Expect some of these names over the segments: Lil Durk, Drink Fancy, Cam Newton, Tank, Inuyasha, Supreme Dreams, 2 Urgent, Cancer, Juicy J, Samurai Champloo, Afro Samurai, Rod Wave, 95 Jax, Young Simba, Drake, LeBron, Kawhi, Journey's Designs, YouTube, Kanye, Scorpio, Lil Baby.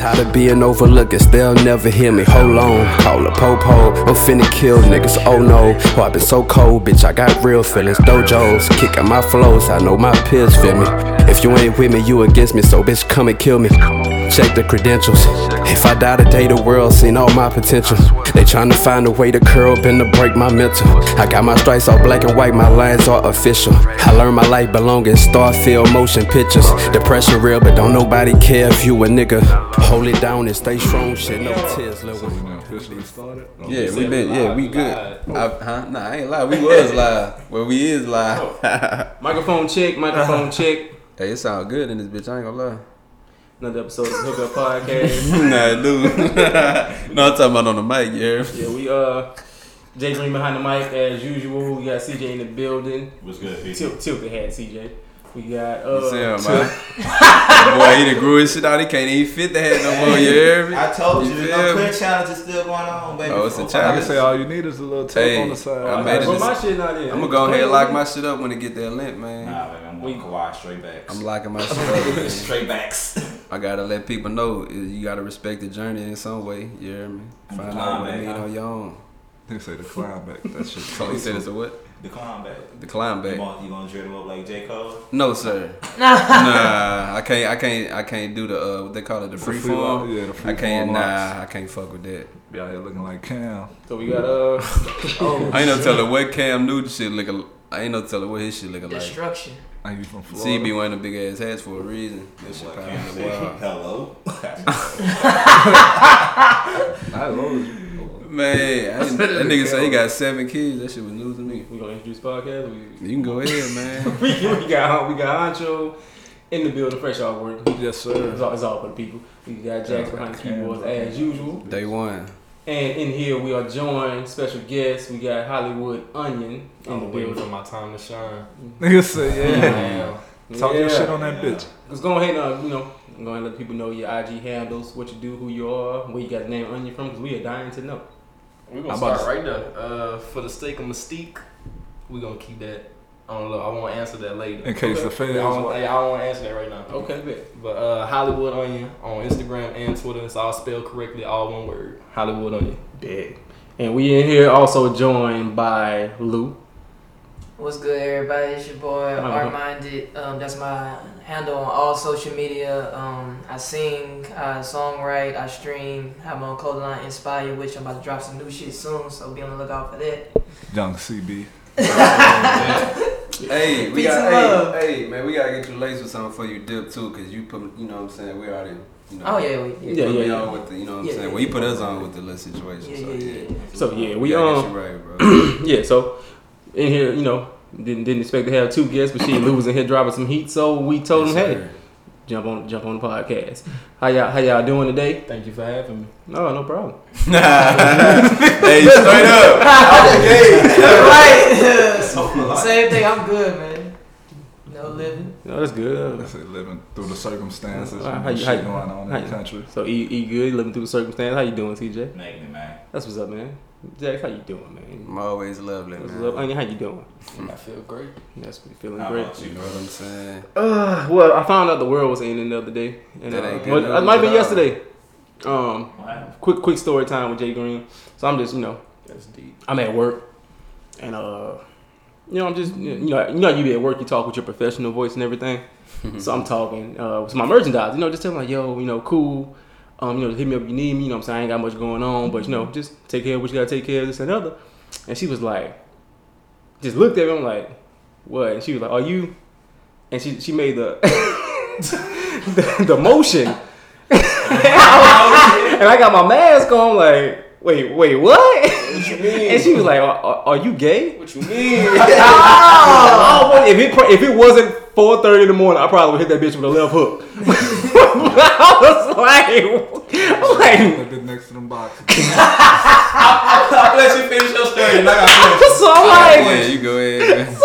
tired of being overlooked, it's they'll never hear me. Hold on, call a popo. I'm finna kill niggas, oh no. Oh, I been so cold, bitch, I got real feelings. Dojos, kicking my flows, I know my peers feel me. If you ain't with me, you against me, so bitch, come and kill me. Check the credentials. If I die today, the world seen all my potential. They tryna find a way to curb and to break my mental. I got my stripes all black and white, my lines are official. I learned my life belong in star-filled motion pictures. The pressure real, but don't nobody care if you a nigga. Hold it down and stay strong, shit, no tears, little one. Yeah, we been, yeah, we good. Nah, I ain't live, we was live. Well, we is live. Microphone check. Hey, it sound good in this bitch, I ain't gonna lie. Another episode of the Hook Up Podcast. Nah, dude. No, I'm talking about on the mic, yeah. Yeah, we J Green behind the mic as usual. We got CJ in the building. What's good, CJ? Tilted hat, CJ. We got boy, he done grew his shit out. He can't even fit the hat no more. Yeah, I told you, no clear challenge is still going on, baby. Oh, it's a challenge. I say all you need is a little tape on the side. I'm gonna go ahead and lock my shit up when it get that lint, man. Nah, baby, I'm going Kawhi straight backs. I'm locking my shit up. Man. Straight backs. I gotta let people know you gotta respect the journey in some way. You hear me? Find out what it mean on your own. They say the climb back. That shit. So he said it's a what? The climb back. The climb back. You gonna drill him up like J. Cole? No, sir. Nah, I can't do the what they call it, the free form. Yeah, the free form. I can't fuck with that. Be out here looking like Cam. So we got I ain't no telling what Cam Newton shit looking. I ain't no telling what his shit looking like. Destruction. I ain't from Florida. See, be wearing a big ass hats for a reason. That shit probably hello. Hello. Man, that nigga said he got 7 kids. That shit was news to me. We gonna introduce podcast. You can go ahead, man. we got Ancho in the building, fresh off work. Yes, sir. It's all for the people. We got Jax behind the keyboards as usual. Day one. And in here we are joined special guests. We got Hollywood Onion in the building. For my time to shine. Nigga said, yeah. Talk your shit on that bitch. Let's go ahead and I'm gonna let people know your IG handles, what you do, who you are, where you got the name Onion from, because we are dying to know. We're going to start right now. For the sake of mystique, we're going to keep that on low. I won't answer that later. In case the fans. I won't answer that right now. Okay, bet. But Hollywood Onion on Instagram and Twitter. It's all spelled correctly, all one word. Hollywood Onion. Big. And we in here also joined by Lou. What's good, everybody? It's your boy, R-Minded. That's my handle on all social media. I sing, I songwrite, I stream. I have my own clothing line, Inspire, which I'm about to drop some new shit soon, so be on the lookout for that. Young CB. Hey, we gotta get you laced with something before you dip, too, because you put, you know what I'm saying, we already... You know, we with the, you know what I'm saying? Well, you put us on with the little situation, so... In here, didn't expect to have two guests, but she and Lou was in here dropping some heat, so we told him, hey, jump on the podcast. How y'all doing today? Thank you for having me. No problem. Hey, straight up. Right. Same thing. I'm good, man. No living. No, that's good. That's living through the circumstances. How you going on in the country? So eat good, living through the circumstances. How you doing, CJ? Make me, man. That's what's up, man. Jax, how you doing, man? I'm always lovely, man. Onion, how you doing? I feel great. That's me feeling great. You know what I'm saying? Well, I found out the world was ending the other day. And, that ain't good. It might have been yesterday. Wow. Quick story time with Jay Green. So I'm just, That's deep. I'm at work. And, I'm just, you be at work, you talk with your professional voice and everything. So I'm talking with my merchandise. Just telling like, yo, cool. Hit me up if you need me, I'm saying, I ain't got much going on, but, just take care of what you gotta take care of, this and other. And she was like, just looked at me, I'm like, what? And she was like, are you? And she made the motion. And I got my mask on, like, wait, what? What you mean? And she was like, are you gay? What you mean? If it wasn't 4:30 in the morning, I probably would hit that bitch with a left hook. I was like, put it next to them boxes. I'll let you finish your story.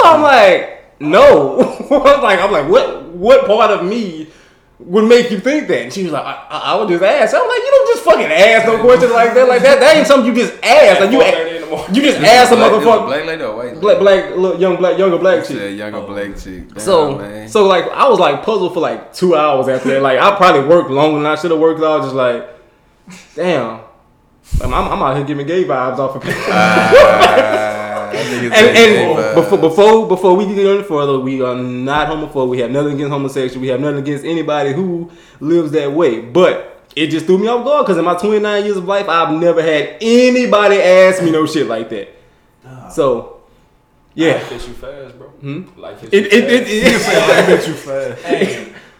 I'm like, no. I'm like, what part of me would make you think that? And she was like, I would just ask. I'm like, you don't just fucking ask no questions like that. That ain't something you just ask. Like you. You just asked a motherfucker. Black lady or white? Younger black chick. Damn, so like I was like puzzled for like 2 hours after that. Like I probably worked longer than I should have worked. I was just like, damn, I'm out here giving gay vibes off of people. And before we get any further, we are not homophobic. We have nothing against homosexual. We have nothing against anybody who lives that way. But it just threw me off guard because in my 29 years of life, I've never had anybody ask me no shit like that. Nah. So, yeah. Life hits you fast, bro. Life hits you fast. Life hits you fast.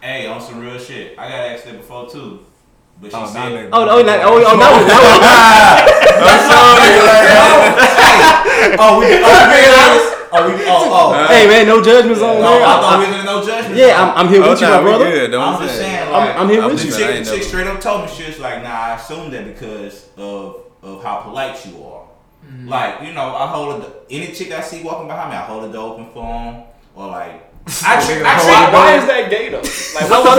Hey, on some real shit. I got asked that before, too. But she said... That was... I'm sorry. Oh, we hey man, no judgments on. No, I thought we was in no judgments. Yeah, I'm here with you, my brother. Good, I'm just saying, like, I'm here with you. Chick straight up told me she was like, nah, I assume that because of how polite you are. Mm-hmm. Like, you know, I hold any chick I see walking behind me, I hold the door open for them, or like. Why is that gay though? Like, what the fuck?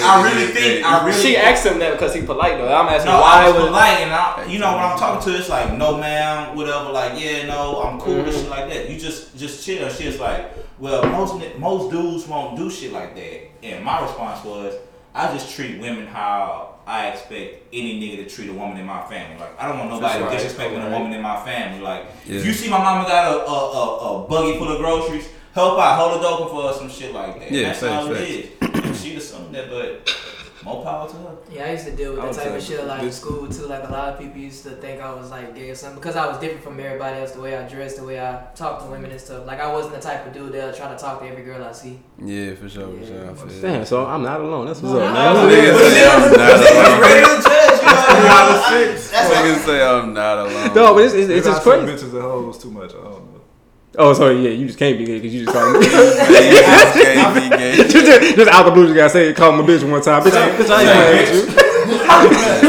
I really think she asked him that because he polite though. I'm asking why was polite, and I, you know, when I'm talking to, it's like, no, ma'am, whatever. Like, yeah, no, I'm cool and shit like that. You just chill. She's like, well, most dudes won't do shit like that. And my response was, I just treat women how I expect any nigga to treat a woman in my family. Like, I don't want nobody disrespecting a woman in my family. Like, if you see my mama got a buggy full of groceries, help out, hold it open for her, some shit like that. Yeah, that's how it is. She just something that, but more power to her. Yeah, I used to deal with that type of shit a lot in school too. Like, a lot of people used to think I was like gay or something because I was different from everybody else. The way I dressed, the way I talked to women and stuff. Like, I wasn't the type of dude that'll try to talk to every girl I see. Yeah, for sure, Damn, so I'm not alone. That's what's up, man. Niggas say I'm not alone. No, but it's just crazy. Bitches and hoes too much. I don't know. Oh, sorry, yeah, you just can't be gay because you just called me. You just can't be gay. Just out the blue, you gotta say, call me a bitch one time. Bitch, I ain't mad at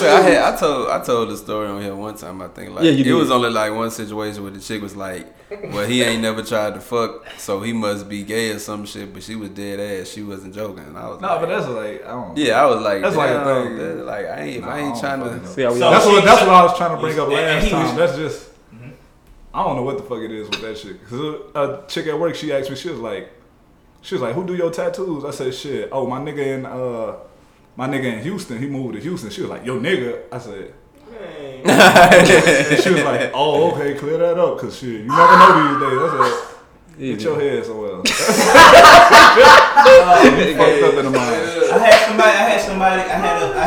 you. I told the story on here one time, I think. Like, yeah, it was only like one situation where the chick was like, well, he ain't never tried to fuck, so he must be gay or some shit, but she was dead ass. She wasn't joking. And I was like, but that's like, I don't. Yeah, I was like, that's like a thing. Like, I ain't trying to. See, that's what I was trying to bring up last time. That's just. I don't know what the fuck it is with that shit. Cause a chick at work, she asked me, she was like, who do your tattoos? I said, shit. Oh, my nigga in Houston. He moved to Houston. She was like, yo, nigga. I said, hey. And she was like, oh, okay, clear that up, cause shit, you never know these days. I said, get your head somewhere else. I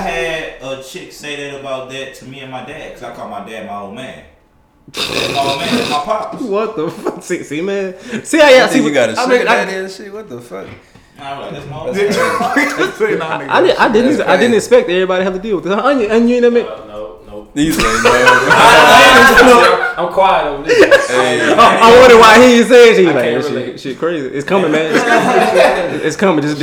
had a chick say that about that to me and my dad, cause I call my dad my old man. Oh man, my pops. What the fuck? See, man. See, you got a shit that and shit. What the fuck? I didn't expect everybody to have to deal with this. And you ain't admit. No. These ain't no. I'm quiet over this. I wonder why he ain't saying shit crazy. It's coming, man. It's coming. Just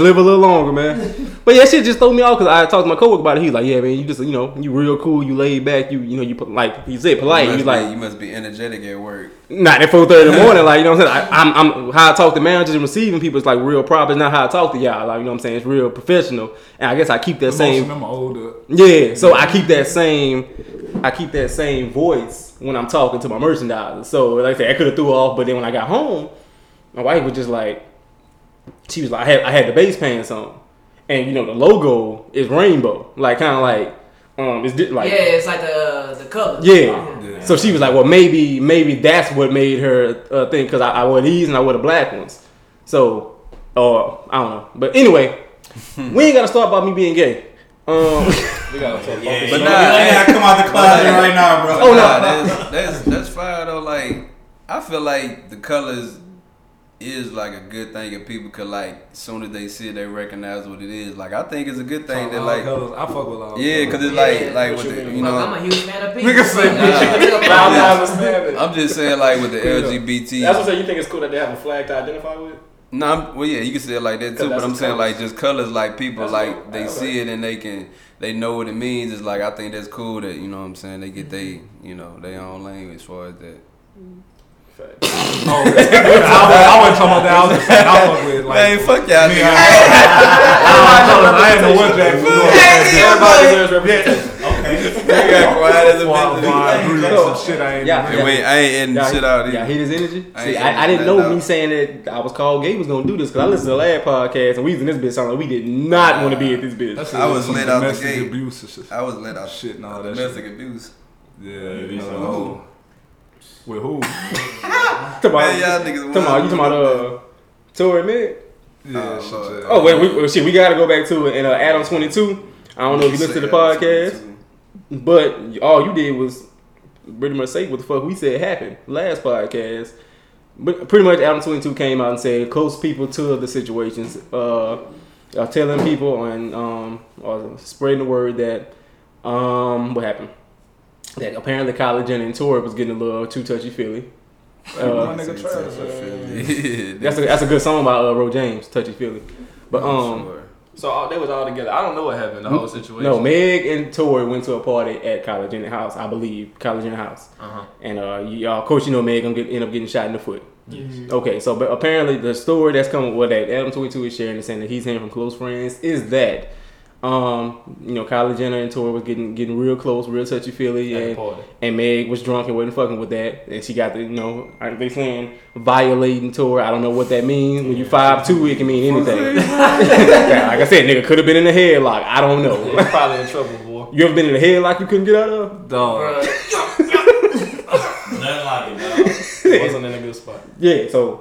live a little longer, man. But yeah, shit just threw me off because I talked to my coworker about it. He's like, yeah, man, you just, you know, you real cool, you laid back, you like he said, polite. He's like, you must be energetic at work. Not at 4:30 in the morning, like, you know what I'm saying. I'm how I talk to managers and receiving people is like real proper. It's not how I talk to y'all, like, you know what I'm saying. It's real professional, and I guess I keep that same. I'm older. Yeah, so I keep that same voice when I'm talking to my merchandiser. So like I said, I could have threw off, but then when I got home, my wife was just like, she was like, I had the bass pants on, and you know the logo is rainbow, like kind of like. It's like the color. Yeah. So she was like, well, maybe that's what made her think, because I wore these and I wore the black ones. So, I don't know. But anyway, we ain't got to start about me being gay. We got to talk about this. But I come out the closet right now, bro. Oh, no. That's fire, though. Like, I feel like the colors is like a good thing if people could, like, as soon as they see it, they recognize what it is. Like, I think it's a good thing that, like, colors. I fuck with all. Yeah, because it's like with the, you know, I'm a huge fan of people. I'm just saying, like, with the LGBT. That's what I'm saying. You think it's cool that they have a flag to identify with? No, well, yeah, you can say it like that too, but I'm saying, like, just colors, like, people, that's like, cool. They see it and they know what it means. It's like, I think that's cool that, you know what I'm saying, they get their own language as far as that. Fact. Oh, okay. I wasn't talking about that. I was just saying, I fuck with, like, man, fuck y'all. I ain't the one Jack. Everybody deserves representation. Okay. I ain't adding shit out. Yeah, hit his energy. I didn't know me saying that I was called gay was gonna do this because I listened to the last podcast and we was in this bitch sounding like we did not want to be at this bitch. I was let out the gate. I was let out shit and all that. Domestic abuse. Yeah. With who? You talking about Tory and Meg? Yeah, shit. Oh, we gotta go back to it. And Adam22, I don't know if you listened to the podcast, but all you did was pretty much say what the fuck we said happened last podcast. But pretty much Adam22 came out and said close people to the situations are telling people and or spreading the word that what happened. That apparently Kylie Jenner and Tory was getting a little too touchy-feely. That's a good song by Roy James, Touchy-Feely. But so they was all together. I don't know what happened, the whole situation. No, Meg and Tory went to a party at Kylie Jenner's house, I believe. Kylie Jenner's house. Uh-huh. And of course you know Meg gonna end up getting shot in the foot. Mm-hmm. Okay, so but apparently the story that's coming, well, that Adam22 is sharing and saying that he's hearing from close friends is that Kylie Jenner and Tory was getting real close, real touchy feely, and Meg was drunk and wasn't fucking with that, and she got the they saying violating Tory. I don't know what that means. When you 5'2", it can mean anything. Like I said, nigga could have been in a headlock. I don't know. You're probably in trouble, boy. You ever been in a headlock you couldn't get out of? Dog. It wasn't in a good spot. Yeah, so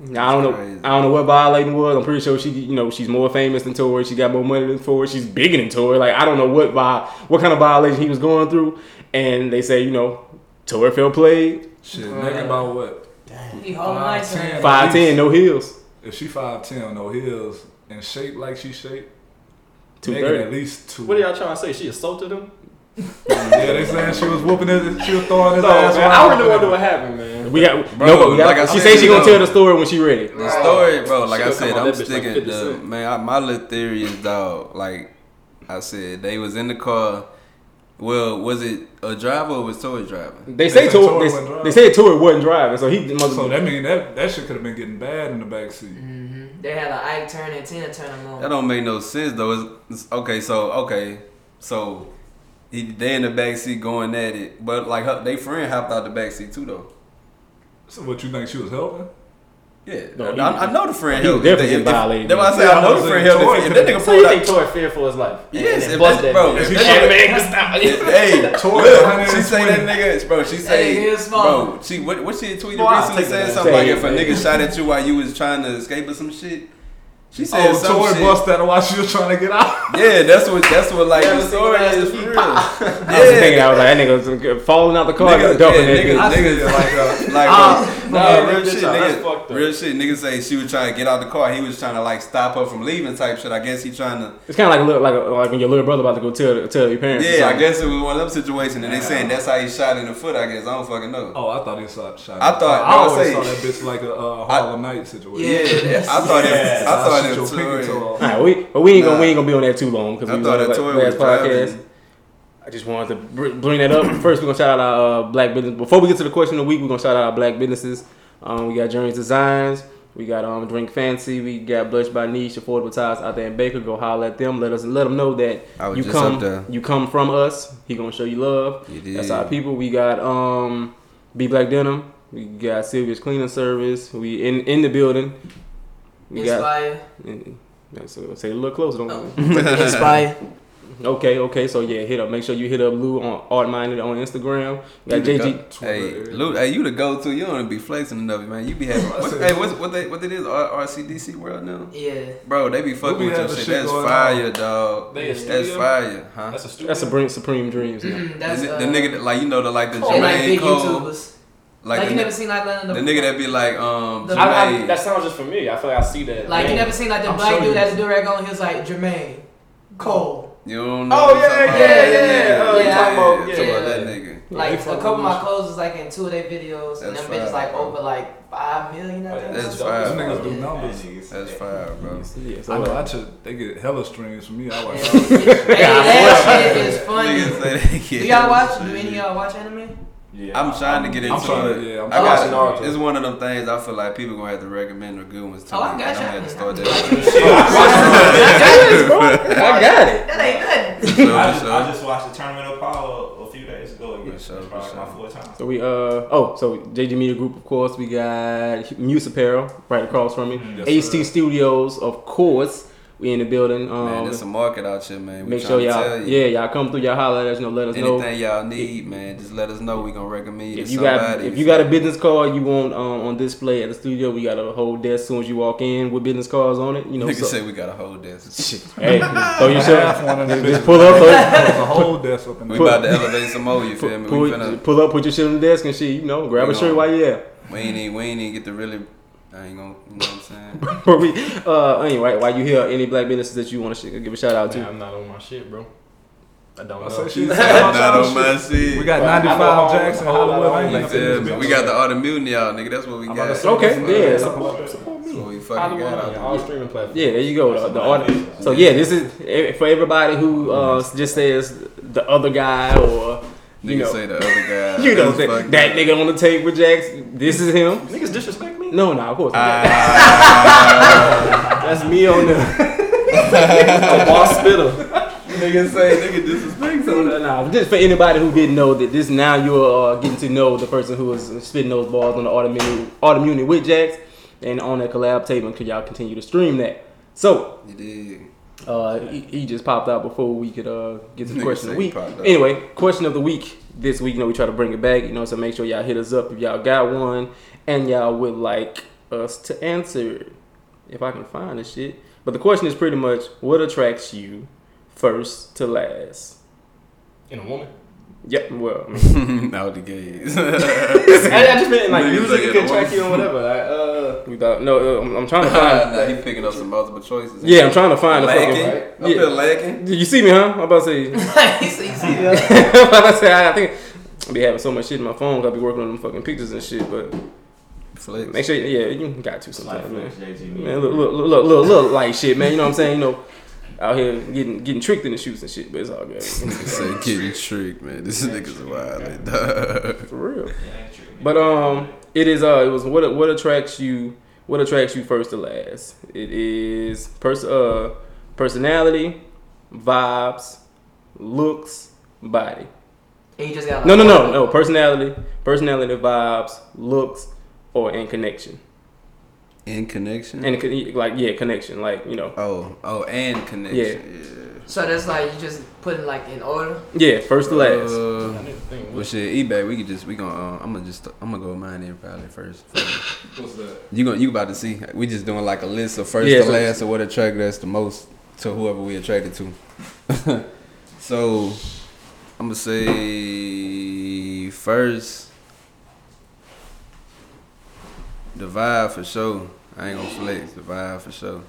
I don't know what violating was. I'm pretty sure she, she's more famous than Tory. She got more money than Tory. She's bigger than Tory. Like I don't know what kind of violation he was going through. And they say, Tory fell played. Shit, nigga about what? Dang. 5'10", no heels. If she 5'10", no heels, and shaped like she shaped, 230 at least 2. What are y'all trying to say? She assaulted him? Yeah, they saying she was whooping his, she was throwing his ass. Man, I really wonder what happened, man. She said she gonna tell the story when she ready. The story, bro. Like I said, I'm sticking. Like my little theory is, dog. Like I said, they was in the car. Well, was it a driver or was Tory driving? They said Tory wasn't driving, so he. So that mean that shit could have been getting bad in the backseat. Mm-hmm. They had an Ike turn and Tina turn them on. That don't make no sense though. So. They in the backseat going at it. But, like, they friend hopped out the backseat, too, though. So, what, you think she was helping? Yeah. No, I know the friend helped. He definitely violated. That's why I said I know the friend helped. If that nigga pulled out. So, you think Tory feared for his life? Yes. Hey, Tory. She say that nigga, bro, she say, bro, she, what she tweeted recently saying something like, if a nigga shot at you while you was trying to escape or some shit. She said Tory bust that while she was trying to get out. Yeah, that's what like the story is for real. I was thinking, I was like, that nigga was falling out the car and dumping that nigga. Real shit. Nigga say she was trying to get out the car. He was trying to like stop her from leaving type shit. I guess he trying to. It's kind of like when your little brother about to go tell your parents. Yeah, I guess it was one of them situations, and they saying that's how he shot in the foot. I guess I don't fucking know. Oh, I thought he shot. I always saw that bitch like a Harlem Night situation. Yeah, I thought. Right, we ain't gonna be on that too long because we thought that Tory was podcast. I just wanted to bring that up. First, we're gonna shout out our black business. Before we get to the question of the week, we're gonna shout out our black businesses. We got Journey's Designs, we got Drink Fancy, we got Blush by Niche, Affordable Ties out there in Baker. Go holler at them. Let them know that you come from us. He gonna show you love. That's our people. We got B Black Denim. We got Sylvia's Cleaning Service. We in the building. Inspire. So say it a little closer, Inspire. Okay. So yeah, hit up. Make sure you hit up Lou on Art Minded on Instagram. Got JG. Hey, Lou. Hey, you the go-to. You don't be flexing enough, man. You be having. What it is? RCDC World now. Yeah. Bro, they be fucking with your shit. That's fire, dog. That's fire, huh? That's a bring Supreme Dreams. Mm-hmm. That's the nigga that, like, the Jermaine Cole. Like you never seen like the nigga that be like Jermaine. That sounds just familiar. I feel like I see that. Like, man, you never seen like the black dude that's do rag on. He was like Jermaine Cole. You don't know. Oh yeah. That nigga. Like a couple of my clothes is like in two of their videos, and them bitches like over like 5 million. That's fire. Those niggas do numbers. That's fire, bro. I know. They get hella streams from me. I watch. That shit is funny. Do y'all watch? Do any of y'all watch anime? Yeah, I'm trying to get into it. I'm trying to. It's one of them things I feel like people gonna have to recommend the good ones to me. I got you. I'm gonna have to start that. I got it. That ain't nothing. I just watched the tournament of Apollo a few days ago. So we so JG Media Group, of course. We got Muse Apparel right across from me. Yes, HT Studios, of course. We in the building. Man, there's a market out here, man. We make sure y'all come through, y'all holler at us, let us know. Anything y'all need, man, just let us know. We gonna recommend if you somebody. If you got a business card you want on display at the studio, we got a whole desk as soon as you walk in with business cards on it. Niggas say we got a whole desk. Hey, throw your shirt. Just pull up. There's a whole desk up in there. We about to elevate some more, you feel me? Pull up, put your shit on the desk and shit, grab a shirt while you there. We ain't even get to really... I ain't gonna, what I'm saying? Anyway, while you hear any black businesses that you want to give a shout out to? Man, I'm not on my shit, bro. I don't know. We got 95 Jackson, Hollywood Onion. We got the Art of Mutiny, y'all, nigga. That's what we got. Okay, yeah. Support me. So we fucking got out all streaming platforms. Yeah, there you go. The Art. So yeah, this is for everybody who just says the other guy or. Nigga say the other guy. You know what I'm saying? That nigga on the tape with Jackson. This is him. Niggas disrespect. No, of course not. That's me on the a boss spitter. Nigga say nigga disrespect. Nah, just for anybody who didn't know that this, now you are getting to know the person who was spitting those balls on the autoimmune with Jax and on that collab tape, and could y'all continue to stream that. So you did. He just popped out before we could get to the question of the week. Anyway, question of the week this week, we try to bring it back, so make sure y'all hit us up if y'all got one and y'all would like us to answer, if I can find this shit. But the question is pretty much, what attracts you first to last? In a woman? Yeah, well, out the gates. I just meant music can track you and whatever. I'm trying to find. Nah, he's picking up some multiple choices. Yeah, I'm trying to find a fucking. I feel lacking. You see me, huh? I'm about to say. I think I be having so much shit in my phone. I be working on them fucking pictures and shit, but. Flex. Make sure, you got to sometimes, man. Man, look, light shit, man. You know what I'm saying? Out here getting tricked in the shoots and shit, but it's all good. Say getting tricked, man. This nigga's wild, for real. But it was what attracts you first to last. It is personality, vibes, looks, body. And you just got no personality, vibes, looks, and connection. In connection? And connection. Oh, and connection. Yeah. So that's you just putting in order? Yeah, first to last. Well, shit, eBay, I'm gonna go mine in probably first. What's that? You about to see. We just doing a list of first to last of what attracted us the most to whoever we attracted to. So, I'm gonna say first, the vibe for sure. I ain't gonna flex. The vibe for sure.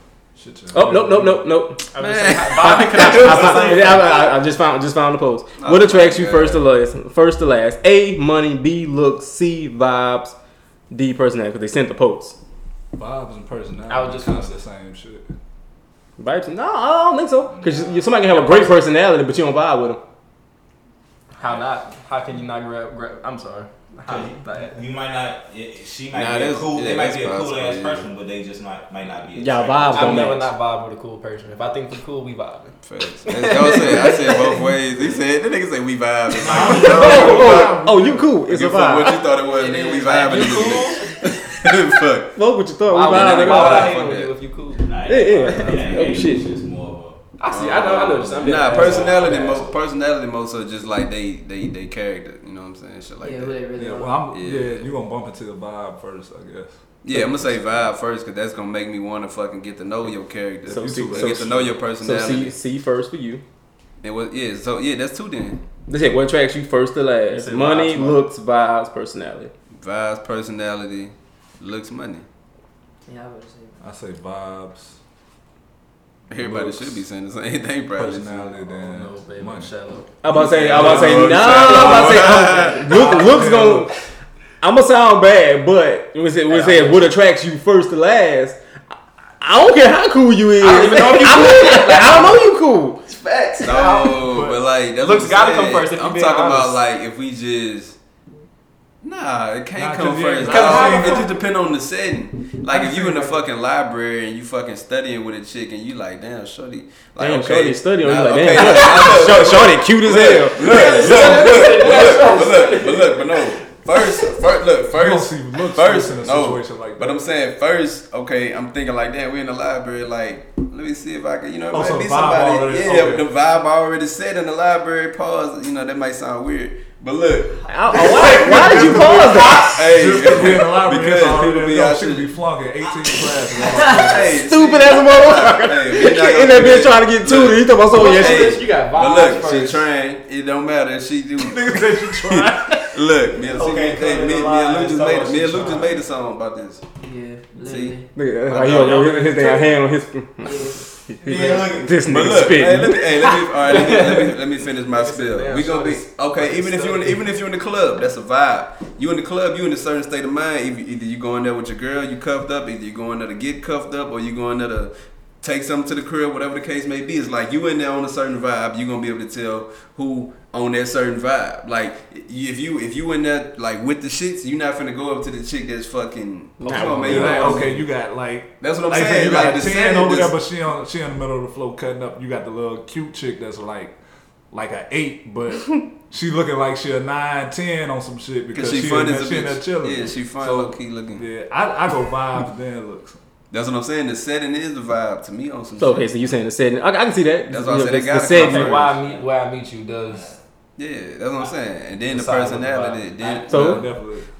Oh, nope. I just found the post. What attracts you first to last? First to last. A, money. B, looks. C, vibes. D, personality. Because they sent the post. Vibes and personality. I was just gonna say the same shit. Vibes? No, I don't think so. Because somebody can have a great personality, but you don't vibe with them. How not? How can you not grab? I'm sorry. You might not. She might be cool. They might be a cool ass person, but they just might not be. Y'all vibes don't match. I'm never not vibe with a cool person. If I think we're cool, we vibing. I said both ways. He said that nigga say we vibing. Oh, you cool? It's a vibe. What you thought it was? Nigga, we vibing. You cool? Fuck. Fuck what you thought. We vibing. Why would I hang with you if you cool? Yeah. Oh shit. I know. Nah, personality most are just they character, you know what I'm saying? Shit like that. Really you gonna bump into the vibe first, I guess. Yeah, I'm gonna say vibe first because that's gonna make me want to fucking get to know your character. So get to know your personality. So C first for you. And that's two then. That's it. What attracts you first to last? Money, looks, vibes, personality. Vibes, personality, looks, money. Yeah, I say vibes. Everybody should be saying the same thing, bro. Personality, then money. I'm about to say looks gonna. I'm gonna sound bad, but we said what attracts you first to last. I don't care how cool you is. I don't know you cool. It's facts. No, but that's looks gotta come first. I'm talking about if we just. Nah, it can't come first. It just depends on the setting. Like, if you in the fucking library and you fucking studying with a chick and you like, damn, shorty. Like, damn, okay, shorty studying. Nah, you like, okay, damn, shorty cute as hell. Look, but no. First, but I'm saying first, okay, I'm thinking like, damn, we in the library, like, let me see if I can, you know, it might be somebody. Yeah, the vibe already set in the library, pause, you know, that might sound weird. But look, why did you pause that? Hey, just to be in the library, because people be out here be flunking 18 class. Hey, stupid as a motherfucker. Hey, in that bitch trying to get two. You talking about something? Yes, you got vibes. But look, she trained. It don't matter if she do. Niggas said she trying. Look, me and Luke just made a song about this. Yeah, see, nigga, he his damn hand on his. Yeah, this nigga spit. Let me finish my spill. We gonna be okay. Even if you in the club, that's a vibe. You in the club, you in a certain state of mind. Either you going there with your girl, you cuffed up. Either you going there to get cuffed up, or you going there to take something to the crib. Whatever the case may be, it's like you in there on a certain vibe. You are gonna be able to tell who on that certain vibe. Like if you in there like with the shits, you not finna go up to the chick that's fucking. You got like. That's what I'm saying. You got like the 10 over there, but she in the middle of the floor cutting up. You got the little cute chick that's like an 8, but she looking like she a 9, 10 on some shit because she fun as a bitch. Chilling. Yeah, she fun, so, low key looking. Yeah, I go vibes then looks. That's what I'm saying. The setting is the vibe to me on some. So, shit. Okay, so you saying the setting? I can see that. That's what I'm saying. The setting. Why I meet you does. Yeah, that's what I'm saying. And then the personality.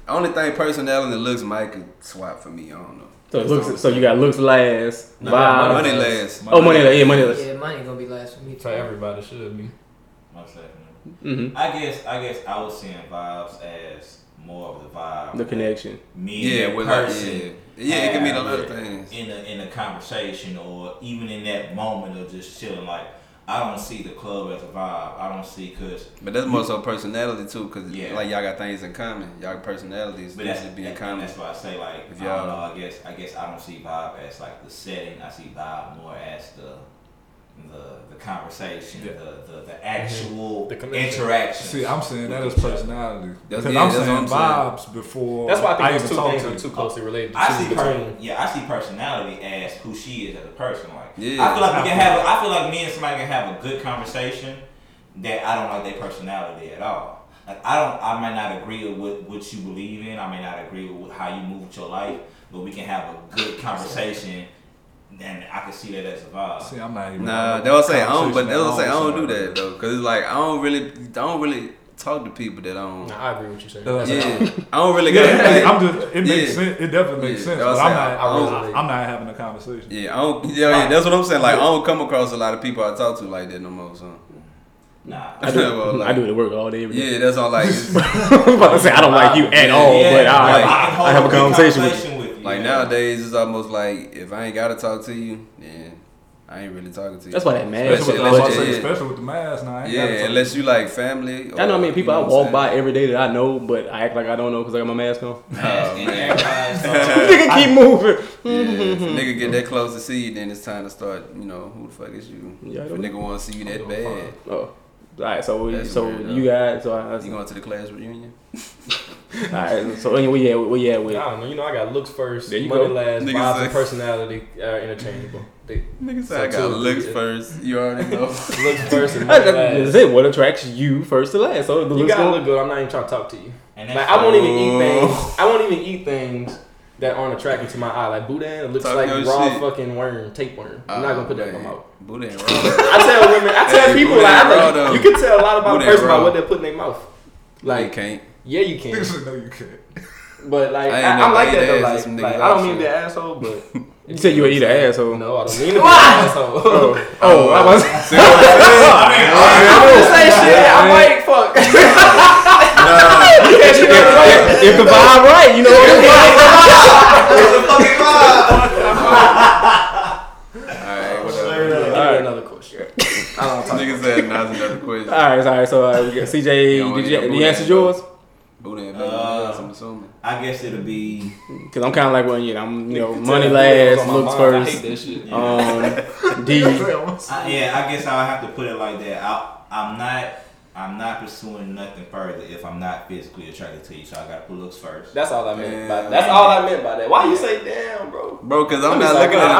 Only thing personality looks might could swap for me. I don't know. So looks. So you got looks last. No, vibe. Money last. Oh, money last. Yeah, money last. Yeah, money gonna be last for me. So everybody should be. Most definitely. Mm-hmm. I guess I was seeing vibes as more of the vibe. The connection. Me and the person. Yeah. Yeah, it can mean a lot of things in a conversation or even in that moment of just chilling. Like I don't see the club as a vibe. I don't see but that's more so personality too, because like y'all got things in common. Y'all personalities should be in common. That's why I say like if y'all, I don't know. I guess I don't see vibe as like the setting. I see vibe more as the conversation, the actual the interaction. See, I'm saying that is personality. Because I'm saying vibes before. That's why I think those two things are too closely related. I see personality as who she is as a person. Like, I feel like I feel like me and somebody can have a good conversation that I don't like their personality at all. Like I might not agree with what you believe in. I may not agree with how you move with your life, but we can have a good conversation. And I can see that as a vibe. See, I'm not even. Nah, they will say I don't, but they will say I don't do that though, cause it's like I don't really talk to people that I don't. Nah, I agree with you saying. Yeah, I don't really. It makes sense. It definitely makes sense. But I'm not having a conversation. Yeah, I don't. Yeah, that's what I'm saying. Like I don't come across a lot of people I talk to like that no more. So. Nah, I do it at work all day. Every day. Yeah, that's all. Like I'm about to say I don't like you at all, but I have a conversation with you. Like nowadays, it's almost like if I ain't gotta talk to you, then I ain't really talking to you. That's why that mask. Especially with the mask now. Yeah, unless you like family. Or, I know. I mean, people I walk by every day that I know, but I act like I don't know because I got my mask on. Nigga keep moving. If a nigga get that close to see you, then it's time to start. You know who the fuck is you? Yeah, if a nigga want to see you that bad. Oh. All right, you going to the class reunion? All right, so anyway, I don't know. You know, I got looks first, money last, vibes and personality are interchangeable. Nigga said I got looks first. You already know. Looks first and money last. That's it. What attracts you first to last? So you gotta look good. I'm not even trying to talk to you. And like I won't even eat things that aren't attractive to my eye. Like boudin looks like raw shit. Fucking worm, tapeworm. I'm not gonna put that in my mouth. Boudin raw. I tell people you can tell a lot about a person by what they're putting in their mouth. Like you can't. Yeah, you can. No, you can't. But like I like that though. Like I don't mean to be an asshole, but you said you would eat an asshole. No, I don't mean to be an asshole. Oh, I was. I mean, I'm gonna say shit. If the vibe right, you know what I'm saying? It's a fucking vibe. Alright, whatever. Alright, another question. I don't talk. Niggas said now's another question. Alright, so we got CJ, did you answer yours? Booty, I'm assuming. I guess it'll be because I'm kind of like money last, looks first. I hate that shit. D. I guess I'll have to put it like that. I'm not I'm not pursuing nothing further if I'm not physically attracted to you, so I gotta put looks first. That's all I meant by that. That's all I meant by that. Why you say damn, bro? Bro, because I'm not looking at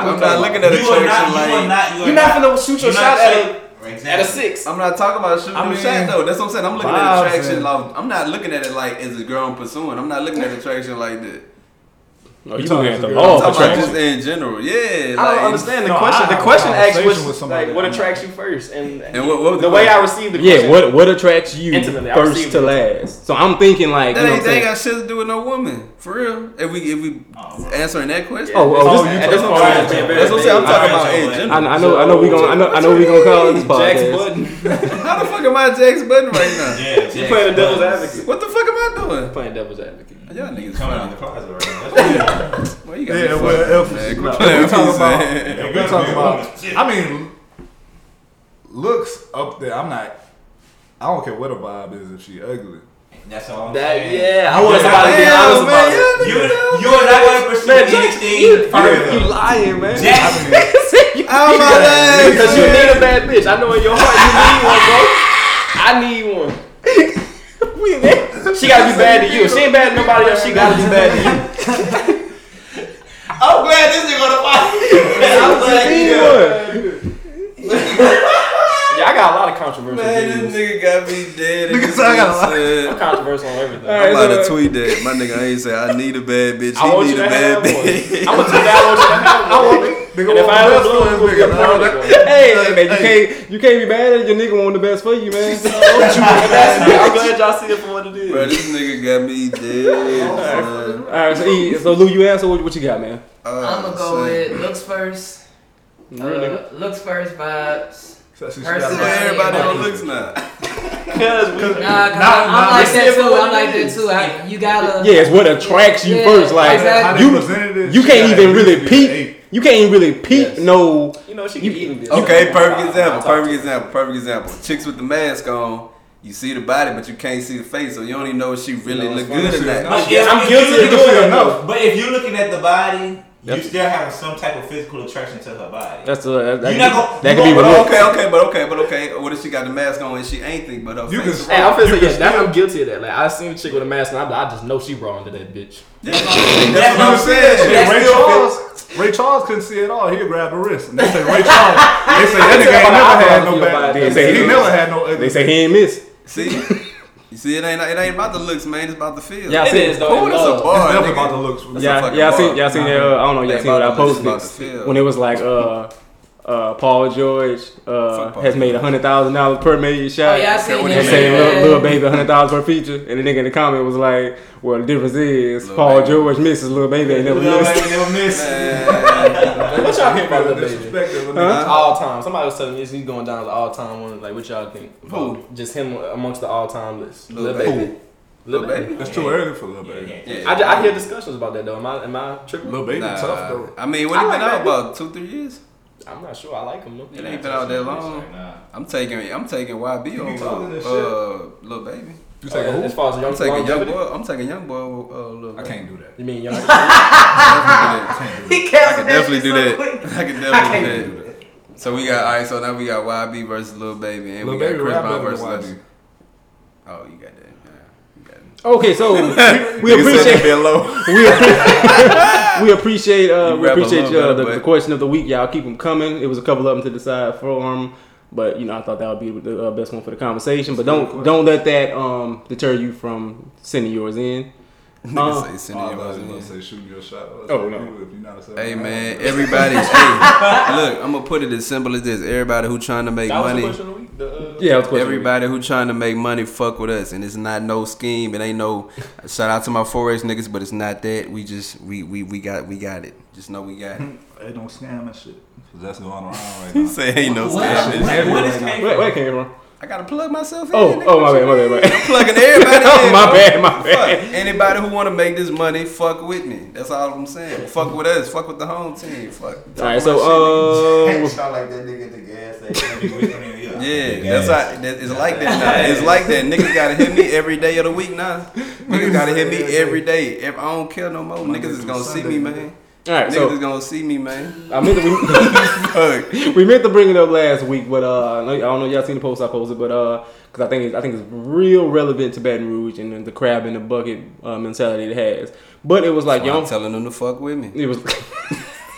attraction like you're not gonna shoot your shot at a 6. I'm not talking about shooting your shot though. That's what I'm saying. I'm looking at attraction. Like, I'm not looking at it like as a girl I'm pursuing. I'm not looking at attraction like that. No, you talking about the law of attraction. Just in general, yeah. Like, I don't understand the question. The question asked was like, what attracts you first, and what the way I received the question. Yeah, what attracts you intimately, first to last? So I'm thinking like that ain't got shit to do with no woman, for real. If we answering that question, that's what I'm saying. I'm talking about in general. I know we gonna call this podcast. Jax Budden. How the fuck am I Jax Budden right now? Yeah, you playing the devil's advocate. What the fuck am I doing? Playing devil's advocate. Y'all niggas coming out the closet right now. Well, you got we're talking about. I mean, looks up there. I don't care what her vibe is if she ugly. That's all I'm saying. Yeah, I want somebody to be honest about it. You are not going to pursue anything further. You lying, man. I'm about that. Because you need a bad bitch. I know in your heart you need one, bro. I need one. She gotta be bad to you. If she ain't bad to nobody else, she gotta be bad to you. I'm glad this is gonna fight. I got a lot of controversial. Man, this nigga got me dead. I'm controversial on everything. I'm about to tweet that. My nigga, I ain't say I need a bad bitch. He need a bad bitch. I'm gonna tell that I want you to have one. And if I was blue, you can't be mad at your nigga wanting the best for you, man. I'm glad y'all see it for what it is. Bro, this nigga got me dead. All right, so Lou, you answer what you got, man. I'm gonna go with looks first. Looks first vibes. Everybody on looks now. I'm like that too. You gotta. Yeah, it's what attracts you first. Like you can't even really peek. You can't really peep no. You know, she can even be. Okay, perfect example. Chicks with the mask on, you see the body, but you can't see the face, so you don't even know if she really look good or not. I'm guilty of doing enough. But if you're looking at the body, you still have some type of physical attraction to her body. That could be. What if she got the mask on and she ain't think but her face? Hey, I'm guilty of that. Like I seen a chick with a mask on, I just know she wrong to that bitch. That's what I'm saying. Ray Charles couldn't see it all. He'd grab a wrist. And they say Ray Charles. They say that nigga ain't never had no bad. They say he never had no ugly. They say he ain't miss. You see, it ain't about the looks, man. It's about the feel. Y'all seen it though. It's never about the looks. Y'all seen that? I don't know. Y'all seen what I posted when it was like Paul George has made $100,000 per made shot. Oh, yeah, I seen that. Saying Lil Baby $100,000 per feature, and the nigga in the comment was like, "Well, the difference is Paul George misses Lil Baby ain't never missed." What y'all think about Lil Baby? All time. Somebody was telling me he's going down to the all time one. Like, what y'all think? Who? Just him amongst the all time list. Lil Baby. Lil Baby. That's too early for Lil Baby. Yeah. I hear discussions about that though. Am I tripping? Lil Baby tough though. I mean, what do you been out about? 2-3 years? I'm not sure. I like him. It ain't been out that long. Right now. I'm taking YB over Lil Baby. You taking who? I'm taking Young Boy. I can't do that. You mean Young Boy? I can definitely do that. So we got so now we got YB versus Lil Baby, and we got Chris Brown versus YB. Oh, you got that. Okay, so we appreciate the question of the week. Y'all keep them coming. It was a couple of them to decide from, but I thought that would be the best one for the conversation. But don't let that deter you from sending yours in. Say shoot your shot. Oh no! If you're not a hey man, everybody. Look, I'm gonna put it as simple as this: everybody who trying to make money. Everybody who trying to make money fuck with us, and it's not no scheme. It ain't no. Shout out to my 4H niggas, but it's not that. We just we got it. Just know we got it. Ain't no scam and shit. Cause that's going around right now. You say ain't no scam and shit. What is scam? Where came from? I gotta plug myself in. Oh, my bad. I'm plugging everybody in. My bad. Fuck. Anybody who wanna make this money, fuck with me. That's all I'm saying. Fuck with us. Fuck with the home team. Fuck. Alright, so sound like that nigga at the gas station. Yeah, it's like that now. It's like that. Niggas gotta hit me every day of the week now. Niggas gotta hit me every day. I don't care no more. Niggas is gonna see me, man. All right, niggas so, is gonna see me, man. I meant that we meant to bring it up last week, but I don't know if y'all seen the post I posted, but because I think it's real relevant to Baton Rouge and the crab in the bucket mentality it has. But it was like, yo, I'm telling them to fuck with me. It was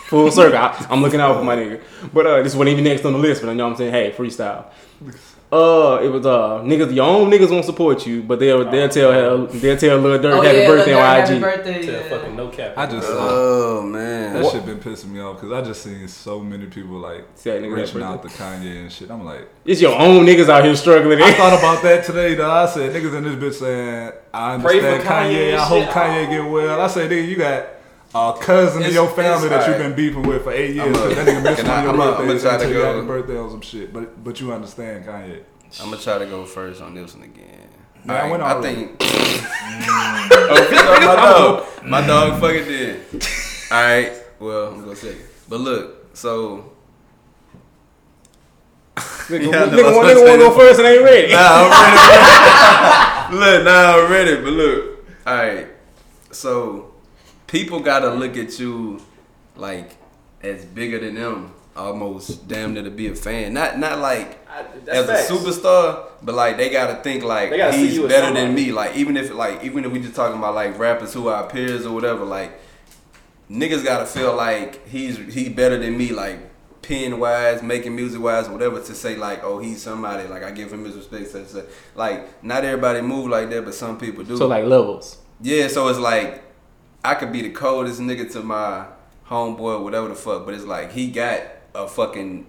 full circle. I'm looking out for my nigga, but this wasn't even next on the list. But you know what I'm saying? Hey, freestyle. It was niggas. Your own niggas won't support you, but they'll tell Lil Durk happy birthday on IG. Happy birthday, yeah. Fucking no cap. I just man, that shit been pissing me off because I just seen so many people like reaching out to Kanye and shit. I'm like, it's your own niggas out here struggling. I thought about that today though. I said niggas in this bitch saying I understand Kanye. I hope Kanye get well. I said nigga, you got a cousin in your family that you've been beefing with for 8 years. That nigga missed on your birthday. I'm try to go happy birthday on some shit, but you understand Kanye. I'm gonna try to go first on this one again. Man, right, I think my dog fucking did. All right, well I'm gonna say it. But look, so nigga wanna go first and ain't ready. Nah, I'm ready. Look, I'm ready. But look, all right, so people gotta look at you like as bigger than them. Almost damn near to be a fan. Not like as facts. A superstar, but like they gotta think like gotta he's better than me. Like even if we just talking about like rappers who are peers or whatever, like niggas gotta feel like he's better than me, like pen wise, making music wise, whatever, to say like, oh, he's somebody, like I give him his respect, such. Like not everybody move like that, but some people do. So like levels. Yeah, so it's like I could be the coldest nigga to my homeboy, whatever the fuck, but it's like he got a fucking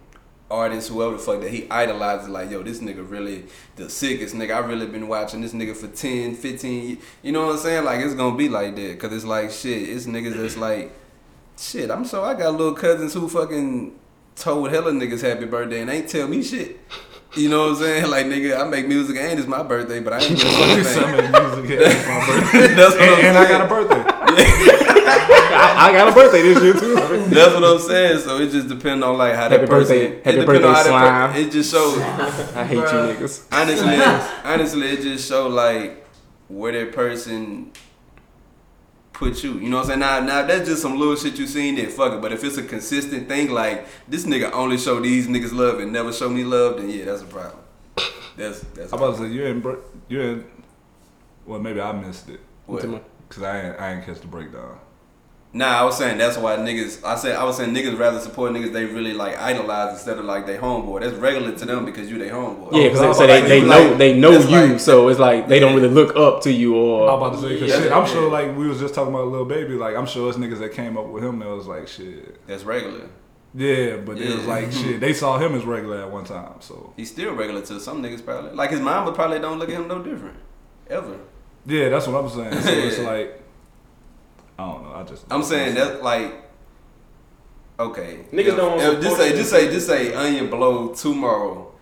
artist, whoever the fuck, that he idolizes, like, yo, this nigga really the sickest nigga. I really been watching this nigga for 10, 15 years. You know what I'm saying? Like, it's gonna be like that. Cause it's like, shit, it's niggas that's like, shit, I got little cousins who fucking told hella niggas happy birthday and ain't tell me shit. You know what I'm saying? Like, nigga, I make music and it's my birthday, but I ain't gonna fucking say. I make music and it's my birthday. That's what and I got a birthday. I got a birthday this year too. That's what I'm saying. So it just depends on like how that person. Happy birthday, slime. It just shows. I hate you niggas. Honestly, it just shows like where that person put you. You know what I'm saying? Now that's just some little shit you seen. Then fuck it. But if it's a consistent thing, like this nigga only show these niggas love and never show me love, then yeah, that's a problem. That's. I'm about to say you ain't. Well, maybe I missed it. What? Because I ain't catch the breakdown. Nah, I was saying that's why niggas. I was saying niggas rather support niggas they really like idolize instead of like they homeboy. That's regular to them because you they homeboy. Yeah, because they know you, so it's like they don't really look up to you or. I'm about to say, cause shit, I'm sure like we was just talking about Lil Baby. Like I'm sure it's niggas that came up with him that was like shit. That's regular. Yeah, but it was like shit. They saw him as regular at one time, so he's still regular to some niggas probably. Like his mama probably don't look at him no different, ever. Yeah, that's what I'm saying. So it's like. I don't know. I'm saying that like. Okay. Niggas don't. Just say Onion blow tomorrow.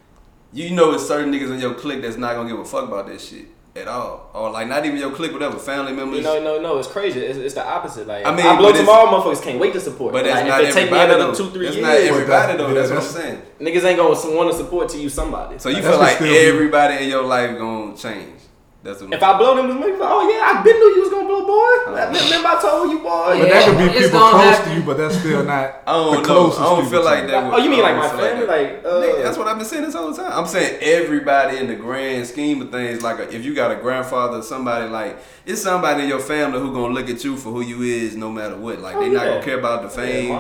You know, it's certain niggas in your clique that's not gonna give a fuck about that shit at all, or like not even your clique, whatever family members. You no. It's crazy. It's the opposite. Like I mean, I blow tomorrow, motherfuckers can't wait to support. But that's like, not if they everybody. Take me another 2-3 years. That's not everybody though. That's what I'm saying. Niggas ain't gonna want to support till you somebody. So you feel like everybody in your life gonna change. That's what if I blow them, like, oh yeah, I been knew you was gonna blow, boy. Remember I told you, boy. But that could be people close to you, but that's still not the closest. I don't feel like that. You mean like my family? Like that's what I've been saying this whole time. I'm saying everybody in the grand scheme of things, like if you got a grandfather or somebody, like it's somebody in your family who gonna look at you for who you is, no matter what. Like they not gonna care about the fame,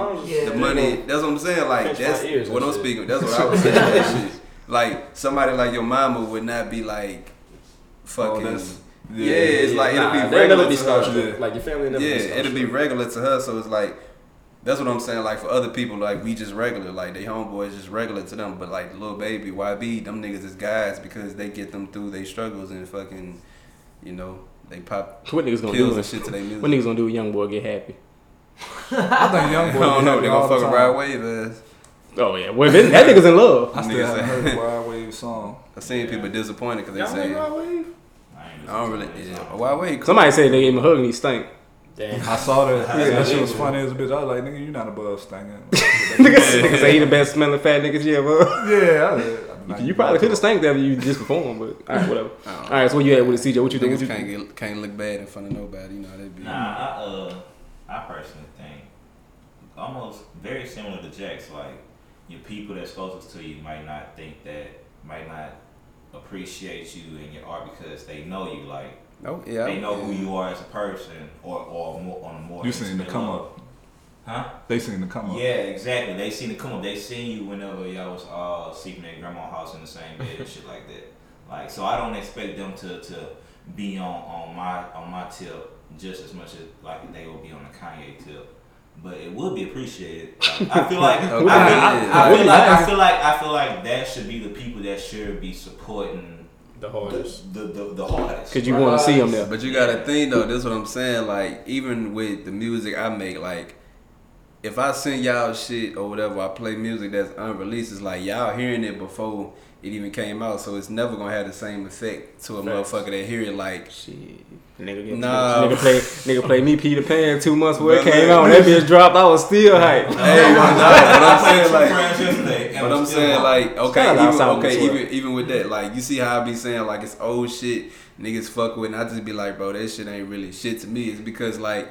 the money. That's what I'm saying. Like that's what I'm speaking. That's what I was saying. That shit. Like somebody like your mama would not be like. Fucking it's like it'll be regular to her. Like your family never it'll be regular to her. So it's like that's what I'm saying. Like for other people, like we just regular. Like they homeboys just regular to them. But like Lil Baby, YB, them niggas is guys because they get them through their struggles and fucking, you know, they pop pills and shit to their music. What niggas gonna do? Young boy get happy. I think Young Boy. I don't know. They gonna fucking Rod Wave ass. Oh yeah, well that nigga's in love. I still haven't heard the Rod Wave song. I seen people disappointed because they say Rod Wave. I don't really. Yeah. Why wait? Somebody said they gave him a hug and he stank. Damn. I saw that. Yeah, that shit was funny as a bitch. I was like, nigga, you not above stankin'. Nigga say he the best smelling fat niggas you ever. Yeah, you probably could have stank after you just performed, but all right, whatever. All right, so what you had with it, CJ? What you think? Can't look bad in front of nobody. You know that. Nah, I personally think almost very similar to Jack's. Like, your people that's closest to you might not think that, might not appreciate you and your art because they know you. Like, nope. Yeah. They know who you are as a person, or more, on a more. You seen the come up. Huh? They seen the come up. Yeah, exactly. They seen the come up. They seen you whenever y'all was all sleeping at grandma's house in the same bed and shit like that. Like, so I don't expect them to be on my tip just as much as like they will be on the Kanye tip. But it would be appreciated. I feel like that should be the people that should be supporting the hardest. The hardest. Because you want to see them there. But you got to think, though, that's what I'm saying. Like, even with the music I make, like, if I send y'all shit or whatever, I play music that's unreleased, it's like y'all hearing it before it even came out. So it's never going to have the same effect to a motherfucker that hear it like, shit. Nigga play me Peter Pan 2 months before it came out. That bitch dropped, I was still hyped. Hey, but I'm saying like, even with that, like, you see how I be saying like it's old shit niggas fuck with, and I just be like, bro, that shit ain't really shit to me. It's because like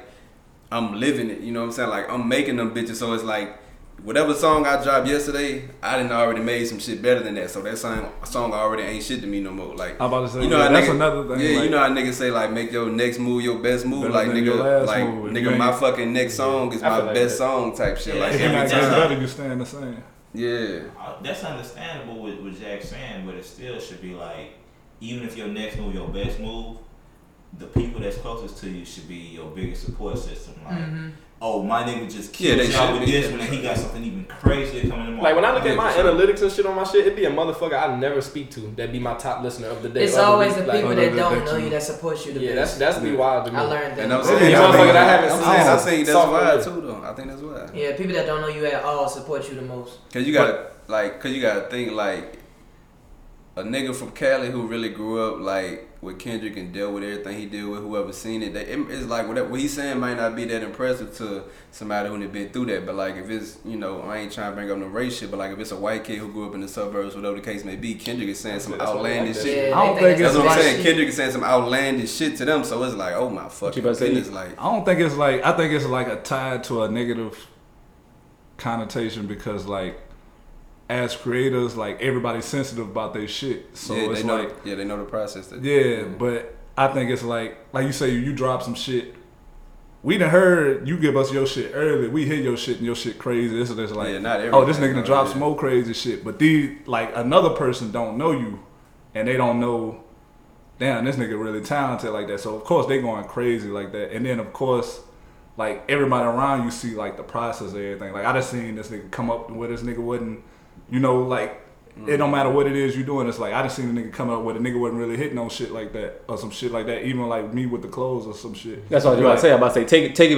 I'm living it, you know what I'm saying? Like, I'm making them bitches, so it's like whatever song I dropped yesterday, I done already made some shit better than that. So that song already ain't shit to me no more. Like, I'm about to say, you know, that's another thing. Yeah, like, you know how niggas say like, make your next move your best move. Like, nigga, my fucking next song is my best song type shit. Like, every time better you stand the same. Yeah, that's understandable with what Jack's saying, but it still should be like, even if your next move your best move, the people that's closest to you should be your biggest support system. Like. Mm-hmm. Oh, my nigga just killed y'all with this when he got something even crazier coming in. Like, when I look at my analytics and shit on my shit, it be a motherfucker I never speak to that be my top listener of the day. It's always the people that don't know you that support you the best. Yeah, that's be wild to me. I learned that. And I'm saying, I haven't seen that's wild too, though. I think that's wild. Yeah, people that don't know you at all support you the most. Cause you gotta think like a nigga from Cali who really grew up like with Kendrick and deal with everything he did with whoever seen it. It's like whatever what he's saying might not be that impressive to somebody who's been through that. But like if it's, you know, I ain't trying to bring up no race shit, but like if it's a white kid who grew up in the suburbs, whatever the case may be, Kendrick is saying some outlandish shit. Yeah, I don't think that's what I'm saying. Kendrick is saying some outlandish shit to them, so it's like, oh my fucking goodness. Like, I don't think it's like, I think it's like a tie to a negative connotation because like, as creators, like, everybody's sensitive about their shit. So yeah, it's like... Yeah, they know the process. But I think it's like you say, you drop some shit. We done heard you give us your shit early. We hear your shit and your shit crazy. This and this. Like, yeah, not everybody. Oh, this nigga done drop some more crazy shit. But these, like, another person don't know you. And they don't know, damn, this nigga really talented like that. So, of course, they going crazy like that. And then, of course... Like, everybody around you see, like, the process of everything. Like, I done seen this nigga come up where this nigga wasn't, you know, like, it don't matter what it is you doing. It's like, I done seen a nigga come up where the nigga wasn't really hitting on shit like that or some shit like that. Even, like, me with the clothes or some shit. That's what I was about to say. I'm about to say, take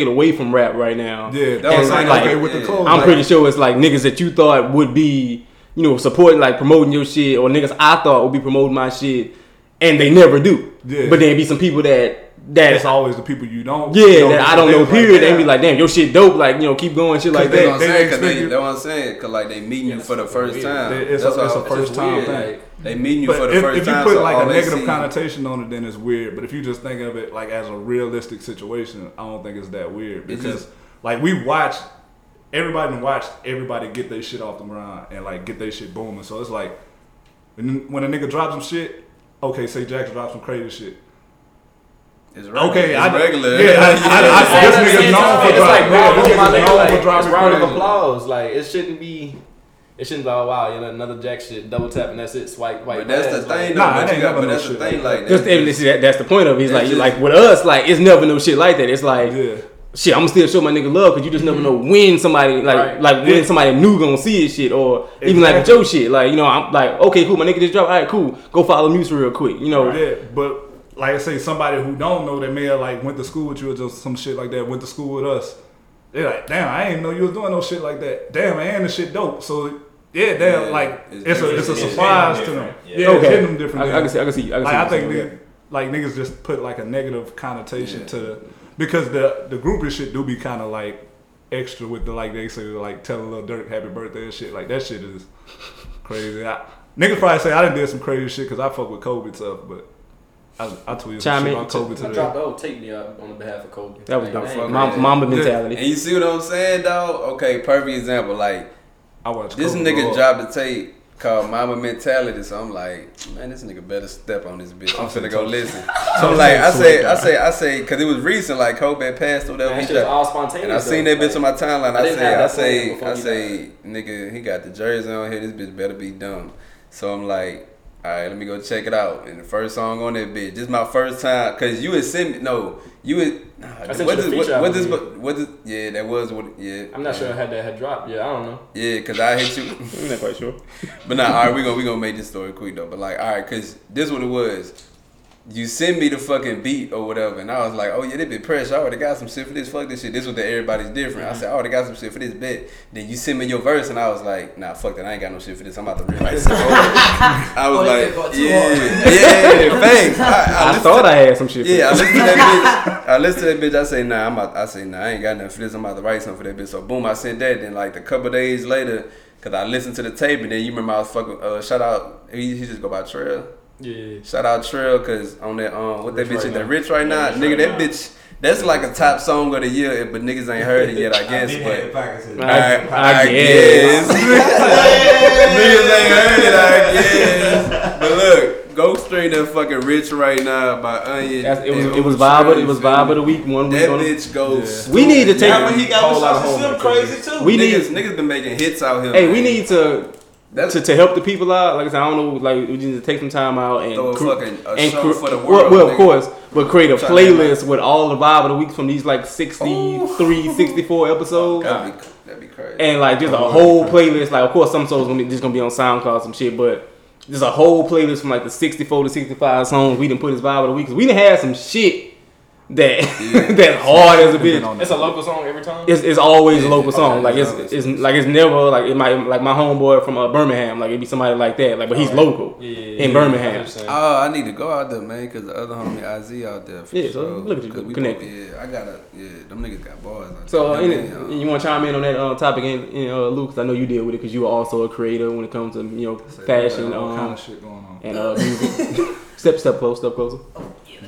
it away from rap right now. Yeah, that was like okay, with the clothes. I'm pretty sure it's, like, niggas that you thought would be, you know, supporting, like, promoting your shit or niggas I thought would be promoting my shit and they never do. Yeah. But there be some people that's always the people you don't. Yeah, you don't that I don't know. Period. Like, they be like, "Damn, your shit dope." Like, you know, keep going, shit like that. That's what I'm saying. Cause like they meeting you for the first time. That's a first time thing. They meeting you for the first time. If you put like a negative connotation on it, then it's weird. But if you just think of it like as a realistic situation, I don't think it's that weird because like we watched everybody get their shit off the ground and like get their shit booming. So it's like when a nigga drops some shit, okay, say Jackson drops some crazy shit. It's regular. Okay, it's regular. Yeah, this nigga's known for dropping. It's round of applause. Like, it shouldn't be. It shouldn't be like, oh, wow, you know, another Jack shit, double tap, and that's it. Swipe, white. But that's the thing. Like, that's the point of it. It's like, with us, like, it's never no shit like that. It's like, shit, I'm gonna still show my nigga love because you just never know when somebody when somebody new gonna see his shit or even like Joe shit. Like, you know, I'm like, okay, cool, my nigga just dropped. All right, cool, go follow Muse real quick. You know, but. Like I say, somebody who don't know that may have like went to school with you or just some shit like that, went to school with us. They're like, damn, I didn't know you was doing no shit like that. Damn, and the shit dope. So like it's a surprise to them. Yeah, it's hitting them different. I can see. I can see. I think like niggas just put like a negative connotation to because the groupie shit do be kind of like extra with the like they say like tell a little Dirk happy birthday and shit like that shit is crazy. Niggas probably say I done did some crazy shit because I fuck with COVID stuff, but. I tweeted shit on Kobe today. I dropped the old tape me out on behalf of Kobe. That was dope. Mamba mentality. And you see what I'm saying, dog? Okay, perfect example. Like, this nigga dropped the tape called Mamba Mentality, so I'm like, man, this nigga better step on this bitch. I'm finna go listen. So like, I say, cause it was recent, like Kobe passed or whatever. That all spontaneous. And I seen that bitch on my timeline. I say, nigga, he got the jersey on here. This bitch better be dumb. So I'm like, all right, let me go check it out. And the first song on that bitch, this is my first time, cause you had sent me. I'm not sure had that dropped. Yeah, I don't know. Yeah, cause I hit you. I'm not quite sure. But nah, all right, we gonna make this story quick though. But like, all right, cause this is what it was. You send me the fucking beat or whatever, and I was like, oh yeah, that bit pressure. I already got some shit for this. Fuck this shit. This is what everybody's different. Mm-hmm. I said, I already got some shit for this bit. Then you send me your verse, and I was like, nah, fuck that. I ain't got no shit for this. I'm about to rewrite this. I was like, yeah, thanks. I thought I had some shit for this. Yeah, I listened to that bitch. I say, nah, I ain't got nothing for this. I'm about to write something for that bitch. So boom, I sent that. Then like a couple of days later, because I listened to the tape, and then you remember I was fucking, shout out, he just go by Trail. Yeah. Shout out Trill, cause on that what that bitch is that Rich Right Now, nigga, that bitch, that's like a top song of the year, but niggas ain't heard it yet, I guess. I guess. Niggas ain't heard it, I guess. But look, go straight to fucking Rich Right Now by Onion. It was vibe of the week. 1 week that on bitch goes. Yeah. We need to take. Yeah, but he got crazy too. We niggas been making hits out here. Hey, man. We need to. That's to help the people out, like I said, I don't know, like we need to take some time out and show for the world. Well, of course, but create a playlist with all the vibe of the week from these like 63, 64 episodes. That'd be crazy. And like just a whole playlist. Like, of course, some songs gonna be on SoundCloud, some shit, but just a whole playlist from like the 64 to 65 songs we done put as vibe of the week. Cause we done had some shit. That hard as a bitch. It's a local song every time. It's always a local song. Like it's never like it might like my homeboy from Birmingham. Like it'd be somebody like that. Like but he's local in Birmingham. Oh, I need to go out there, man, because the other homie IZ out there. So look at you connected. Them niggas got bars. So you want to chime in on that topic, Luke? Because I know you deal with it because you are also a creator when it comes to fashion. All kind of shit going on and music. Step closer.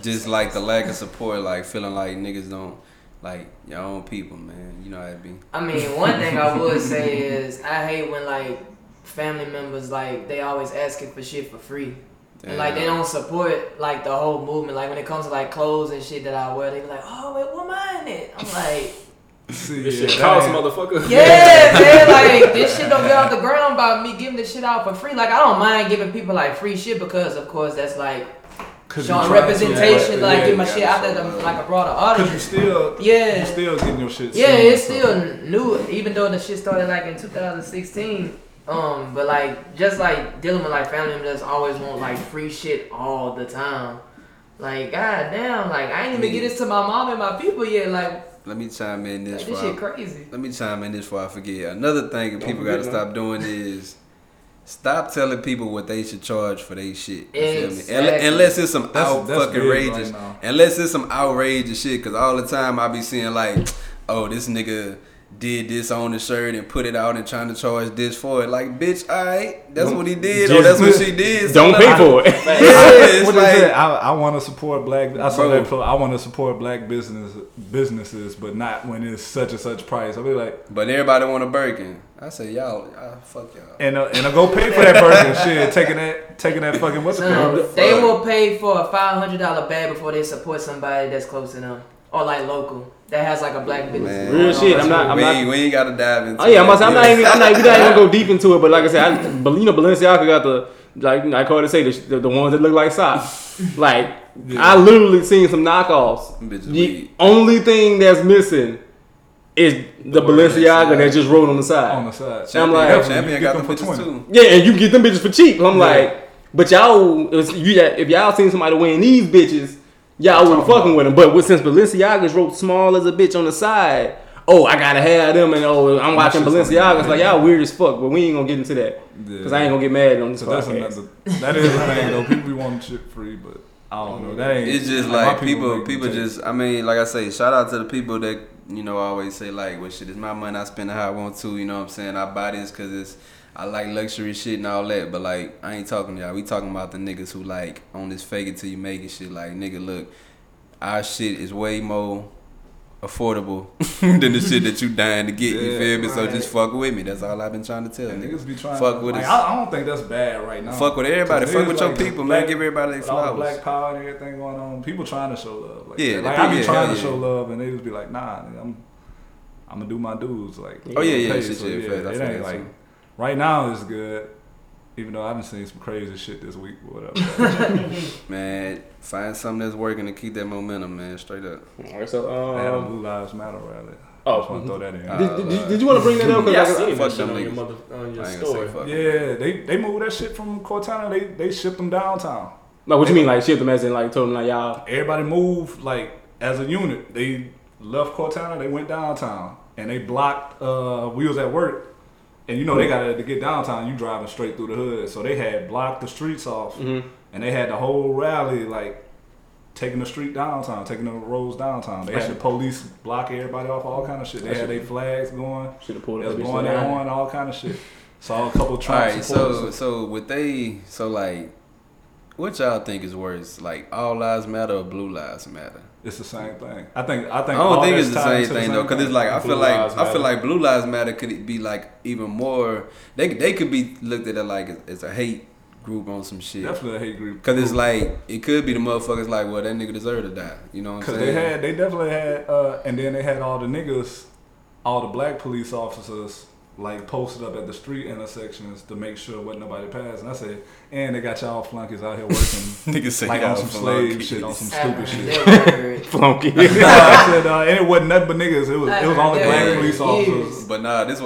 Just like the lack of support, like feeling like niggas don't like your own people, man. You know how it be. I mean, one thing I would say is I hate when like family members like they always asking for shit for free. Damn. And like they don't support like the whole movement. Like when it comes to like clothes and shit that I wear, they be like, oh wait, what mine is? I'm like this shit costs, motherfucker. Yeah, man, like this shit don't get off the ground by me giving this shit out for free. Like I don't mind giving people like free shit because of course that's like showing representation, like get my shit out there to like a broader audience. Cause you still getting your shit. Yeah, it's still new, even though the shit started like in 2016. But like just like dealing with like family members always want like free shit all the time. Like goddamn, like I ain't even get this to my mom and my people yet. Like. Let me chime in this. This shit crazy. Let me chime in this before I forget. Another thing that people gotta stop doing is stop telling people what they should charge for their shit. You feel me? Unless it's some outrageous, shit. Because all the time I be seeing like, oh, this nigga did this on the shirt and put it out and trying to charge this for it. Like, bitch, all right, that's what he did or that's what she did. So don't pay for it. I want to support black. I want to support black businesses, but not when it's such and such price. I'll be like, but everybody want a Birkin. I say y'all, fuck y'all. And I go pay for that Birkin shit. Taking that fucking what's it called? They will pay for a $500 bag before they support somebody that's close enough or like local. That has like a black business. Real shit. We ain't gotta dive into. Oh yeah, I'm not even gonna go deep into it. But like I said, Balenciaga got the I call it the ones that look like socks. Like I literally seen some knockoffs. The only thing that's missing is the Balenciaga that just wrote on the side. Champion, I'm like, Champion got them for bitches too. Yeah, and you get them bitches for cheap. I'm like, but y'all, if y'all seen somebody wearing these bitches. Yeah, I wasn't fucking with them, but since Balenciagas wrote small as a bitch on the side, oh, I gotta have them, and I'm watching Balenciagas, like, y'all weird as fuck, but we ain't gonna get into that, because I ain't gonna get mad on this podcast. That is the thing, though, people be wanting shit free, but I don't know, that ain't... It's just like people just, I mean, like I say, shout out to the people that you know, I always say, like, well, shit, it's my money. I spend it how I want to. You know what I'm saying? I buy this because it's, I like luxury shit and all that. But, like, I ain't talking to y'all. We talking about the niggas who, like, on this fake it till you make it shit. Like, nigga, look, our shit is way more affordable than the shit that you dying to get. Yeah, you feel me? Right. So just fuck with me. That's all I've been trying to tell niggas. Be trying fuck to, with us. Like, I don't think that's bad right now. Fuck with everybody. Fuck with like your people, black, man. Give everybody their flowers. All the black power and everything going on. People trying to show love. Like, yeah, like I be trying to show love, and they just be like, nah, I'm gonna do my dudes. Like, oh yeah, shit, so, yeah. It ain't like true. Right now it's good. Even though I've been seeing some crazy shit this week or whatever. Man, find something that's working to keep that momentum, man. Straight up. All right, so I had a Blue Lives Matter rally. Oh, I just want to throw that in. Did you want to bring that up? Because I seen that shit on your story. Yeah, they moved that shit from Cortana. They shipped them downtown. No, what you mean? Like shipped them as in like told them like y'all? Everybody moved like as a unit. They left Cortana. They went downtown and they blocked. We was at work. And you know they got to get downtown. You driving straight through the hood, so they had blocked the streets off, and they had the whole rally like taking the street downtown, taking the roads downtown. They had the police block everybody off, all kind of shit. They had their flags going, going all kind of shit. Saw a couple Trump supporters. So like, what y'all think is worse, like all lives matter or Blue Lives Matter? It's the same thing. I think. I don't think it's the same thing though, because it's like I feel like Blue Lives Matter could be like even more. They could be looked at like as a hate group on some shit. Definitely a hate group. Because it's like it could be the motherfuckers like, well, that nigga deserved to die. You know what I'm saying? Because they definitely had, and then they had all the niggas, all the black police officers like posted up at the street intersections to make sure wasn't nobody passed. And I said, and they got y'all flunkies out here working niggas like on some slave shit, on some stupid shit. Flunky. I said, and it wasn't nothing but niggas. It was only black police officers. But nah, this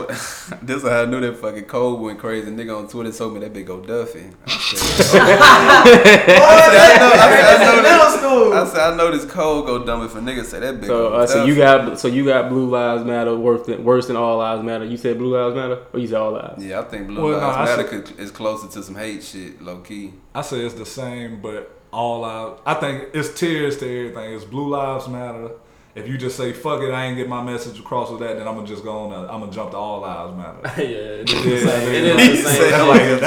how I knew that fucking Cole went crazy. Nigga on Twitter told me that bitch go Duffy. I said, I know this Cole go dumb if a nigga say that bitch go Duffy. So you got Blue Lives Matter worse than All Lives Matter. You said Blue Lives Matter? Or you said All Lives? Yeah, I think Blue Lives Matter is closer to some hate shit, low key. I say it's the same, but All Lives... I think it's tears to everything. It's Blue Lives Matter. If you just say, fuck it, I ain't get my message across with that, then I'm going to just go on. I'm going to jump to All Lives Matter. Yeah, it is the same.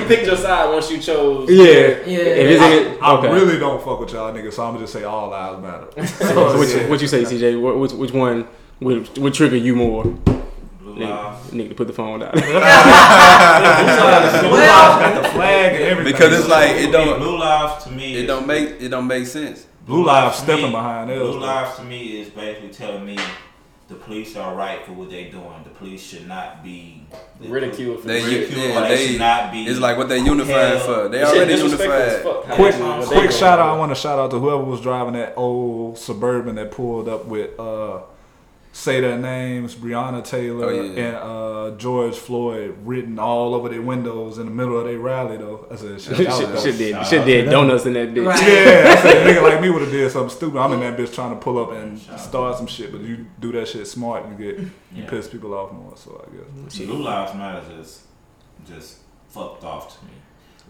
You picked your side once you chose. I really don't fuck with y'all niggas, so I'm going to just say All Lives Matter. So what you say, CJ? Which one would trigger you more? Nigga to put the phone down. Blue Lives got the flag and everything. Because it's like Blue Lives to me don't make sense. Blue Lives stepping behind us. Blue Lives to me is basically telling me the police are right for what they're doing. The police should not be ridiculed for should not be. It's like what they're unified for. They already unified. Quick shout out. I want to shout out to whoever was driving that old Suburban that pulled up with say their names, Brionna Taylor and George Floyd written all over their windows in the middle of their rally, though. I said, shit did donuts in that bitch. Right. Yeah, I said, nigga like me would have did something stupid. I'm in that bitch trying to pull up and start some shit, but you do that shit smart and you piss people off more, so I guess. Blue Lives Matter just fucked off to me.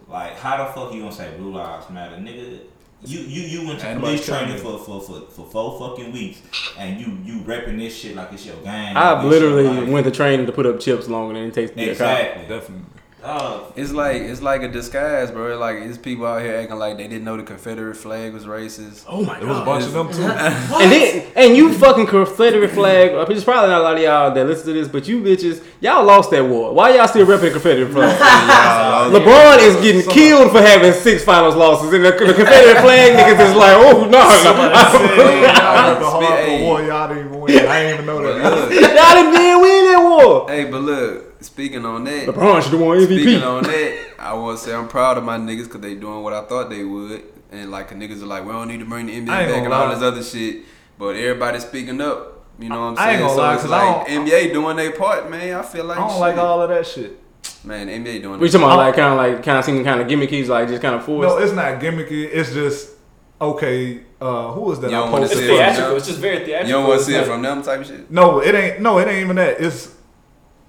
Like, how the fuck you gonna say Blue Lives Matter, nigga? You went to police training for 4 fucking weeks, and you repping this shit like it's your gang. I literally went to training to put up chips longer than it takes to be a cop. Exactly, definitely. It's like a disguise, bro. Like it's people out here acting like they didn't know the Confederate flag was racist. Oh my god, there was a bunch of them too. and you fucking Confederate flag. It's probably not a lot of y'all that listen to this, but you bitches, y'all lost that war. Why y'all still repping the Confederate flag? LeBron is getting killed for having 6 finals losses, and the Confederate flag niggas is like, oh no. Y'all didn't even win. I didn't even know that. Y'all didn't win that war. Hey, but look. Speaking on that, LeBron should have won MVP. Speaking on that, I want to say I'm proud of my niggas because they doing what I thought they would. And like the niggas are like, we don't need to bring the NBA back and all this other shit. But everybody's speaking up. You know what I'm saying? NBA doing their part, man. I feel like I don't like all of that shit. Man, NBA doing their part. We talking about kind of seeming kind of gimmicky, like just kind of forced. No, it's not gimmicky. It's just okay. Who was that? You don't want to see it from them. It's just very theatrical. You don't want to see it from them type of shit. No, it ain't. No, it ain't even that. It's.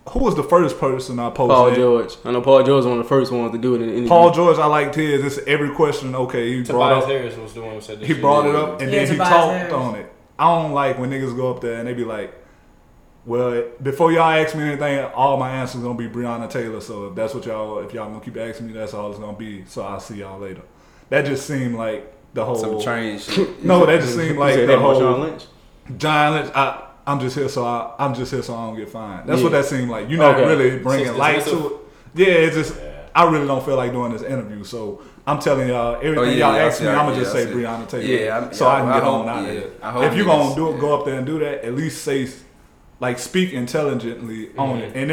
Who was the first person I posted? Paul George. I know Paul George was one of the first ones to do it in any. Paul George, I liked his. It's every question. Okay, he brought it up. He brought it up and then he talked on it. I don't like when niggas go up there and they be like, well, before y'all ask me anything, all my answers gonna be Brionna Taylor. So if that's what y'all, if y'all gonna keep asking me, that's all it's gonna be. So I'll see y'all later. That just seemed like the whole some train shit. No, that just seemed like the whole John Lynch. I'm just here, so I'm just here, so I don't get fined. That's what that seemed like. You're not really bringing light to it. Yeah, it's just I really don't feel like doing this interview, so I'm telling y'all everything y'all ask me. I'm gonna just say Brionna Taylor. I can get on out of it. If you gonna do it, go up there and do that. At least say. Like, speak intelligently on it. And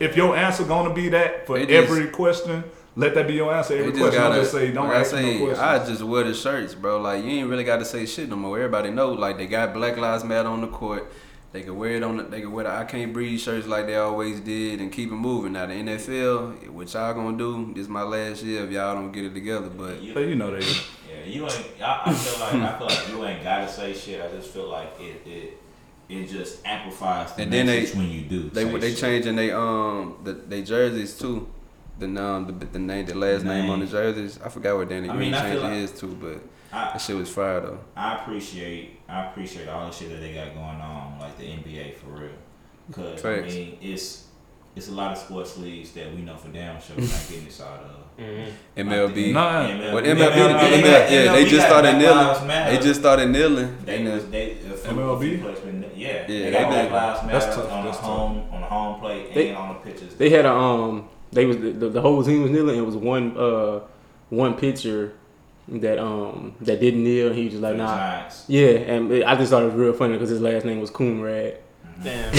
if your answer going to be that for every question, let that be your answer. Every question, I just say, don't ask no questions. I just wear the shirts, bro. Like, you ain't really got to say shit no more. Everybody know, like, they got Black Lives Matter on the court. They can wear it on they can wear the I Can't Breathe shirts like they always did and keep it moving. Now, the NFL, what y'all going to do, this is my last year if y'all don't get it together. But you know that. Yeah, you ain't, I feel like you ain't got to say shit. I just feel like it just amplifies the message when you do. They changing they jerseys too. The last name on the jerseys. I forgot what Danny Green changed his to, but that shit was fire though. I appreciate all the shit that they got going on, like the NBA for real. Cause I mean it's a lot of sports leagues that we know for damn sure we're not getting this out of. Mm-hmm. MLB. They just started kneeling. MLB? Yeah. They got Black Lives Matter on the home plate and on the pitches. They had the whole team was kneeling. It was one pitcher that didn't kneel. He was just like, nah. Yeah, and I just thought it was real funny because his last name was Coomrad. Damn.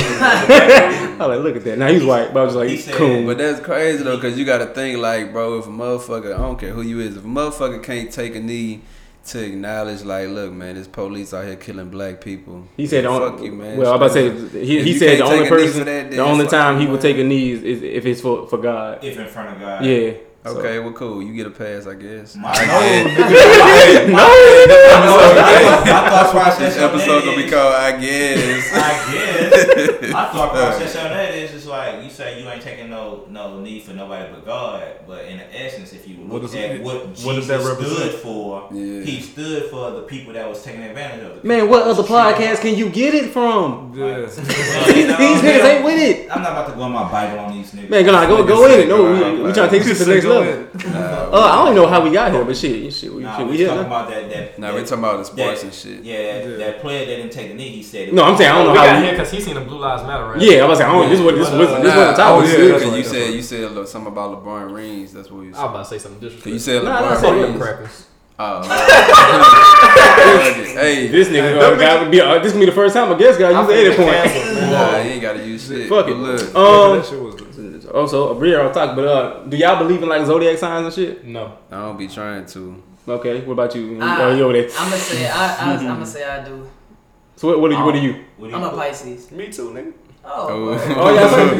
I was like, look at that. Now he's white, but I was like, he's cool. But that's crazy though, cause you gotta think like, bro, if a motherfucker, I don't care who you is, if a motherfucker can't take a knee to acknowledge, like, look, man, this police out here killing black people. He said, "Fuck you, man." Well, I'm about to say, he said the only time he would take a knee is if it's for God, if in front of God. Yeah. Okay, well, cool. You get a pass, I guess. No, I thought process. This episode gonna be called I guess. I thought process on that is just like you say you ain't taking no need for nobody but God. But in the essence, if you look at what Jesus stood for, he stood for the people that was taking advantage of. Man, what other podcast can you get it from? These niggas ain't with it. I'm not about to go in my Bible on these niggas. Man, go in it. No, we trying to take this to the next level. I don't even know how we got here, but shit. We're talking about the sports and shit. Yeah, that player that didn't take a knee, he said. No, I'm saying I don't know how we got here because he seen the Blue Lives Matter, right? Yeah, I was like, this wasn't. You said something about LeBron rings. That's what you said. I was about to say something different. You said LeBron rings. Oh, hey, this nigga would be. This would be the first time I guess guy used the 80 point. Nah, he ain't gotta use shit. Fuck it. Look. Also, a real talk, but do y'all believe in like zodiac signs and shit? No, I don't be trying to. Okay, what about you? You over there? I'm gonna say I do. So what are you? I'm a Pisces. Me too, nigga. Oh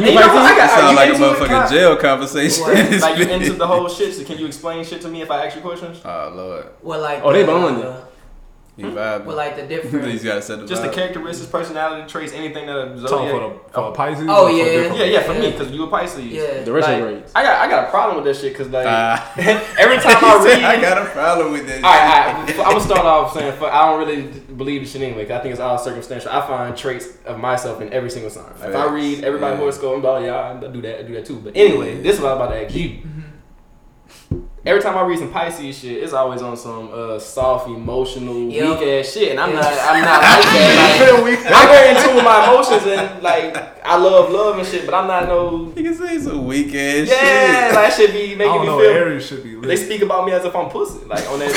yeah, sound like a motherfucking jail conversation. Well, like you into the whole shit. So can you explain shit to me if I ask you questions? Oh Lord. Well, like they bond you. Well, like the difference. Just the characteristics, personality traits, anything that a zodiac. For a Pisces. Oh yeah. Yeah, for me because you a Pisces. Yeah. The rest grades. I got a problem with that shit because like every time I read, I got a problem with that. All right. I'm gonna start off saying I don't really believe in shit anyway. Cause I think it's all circumstantial. I find traits of myself in every single sign. Like if I read everybody's horoscope and blah, yeah, I do that too. But anyway, this is what I'm about to ask you. Every time I read some Pisces shit, it's always on some soft, emotional, weak ass shit, and I'm not like that. I'm very in tune with my emotions, and like I love and shit, but I'm not no. You can say some weak ass shit. Yeah, like that shit be making me feel. Aries should be lit. They speak about me as if I'm pussy, like on that.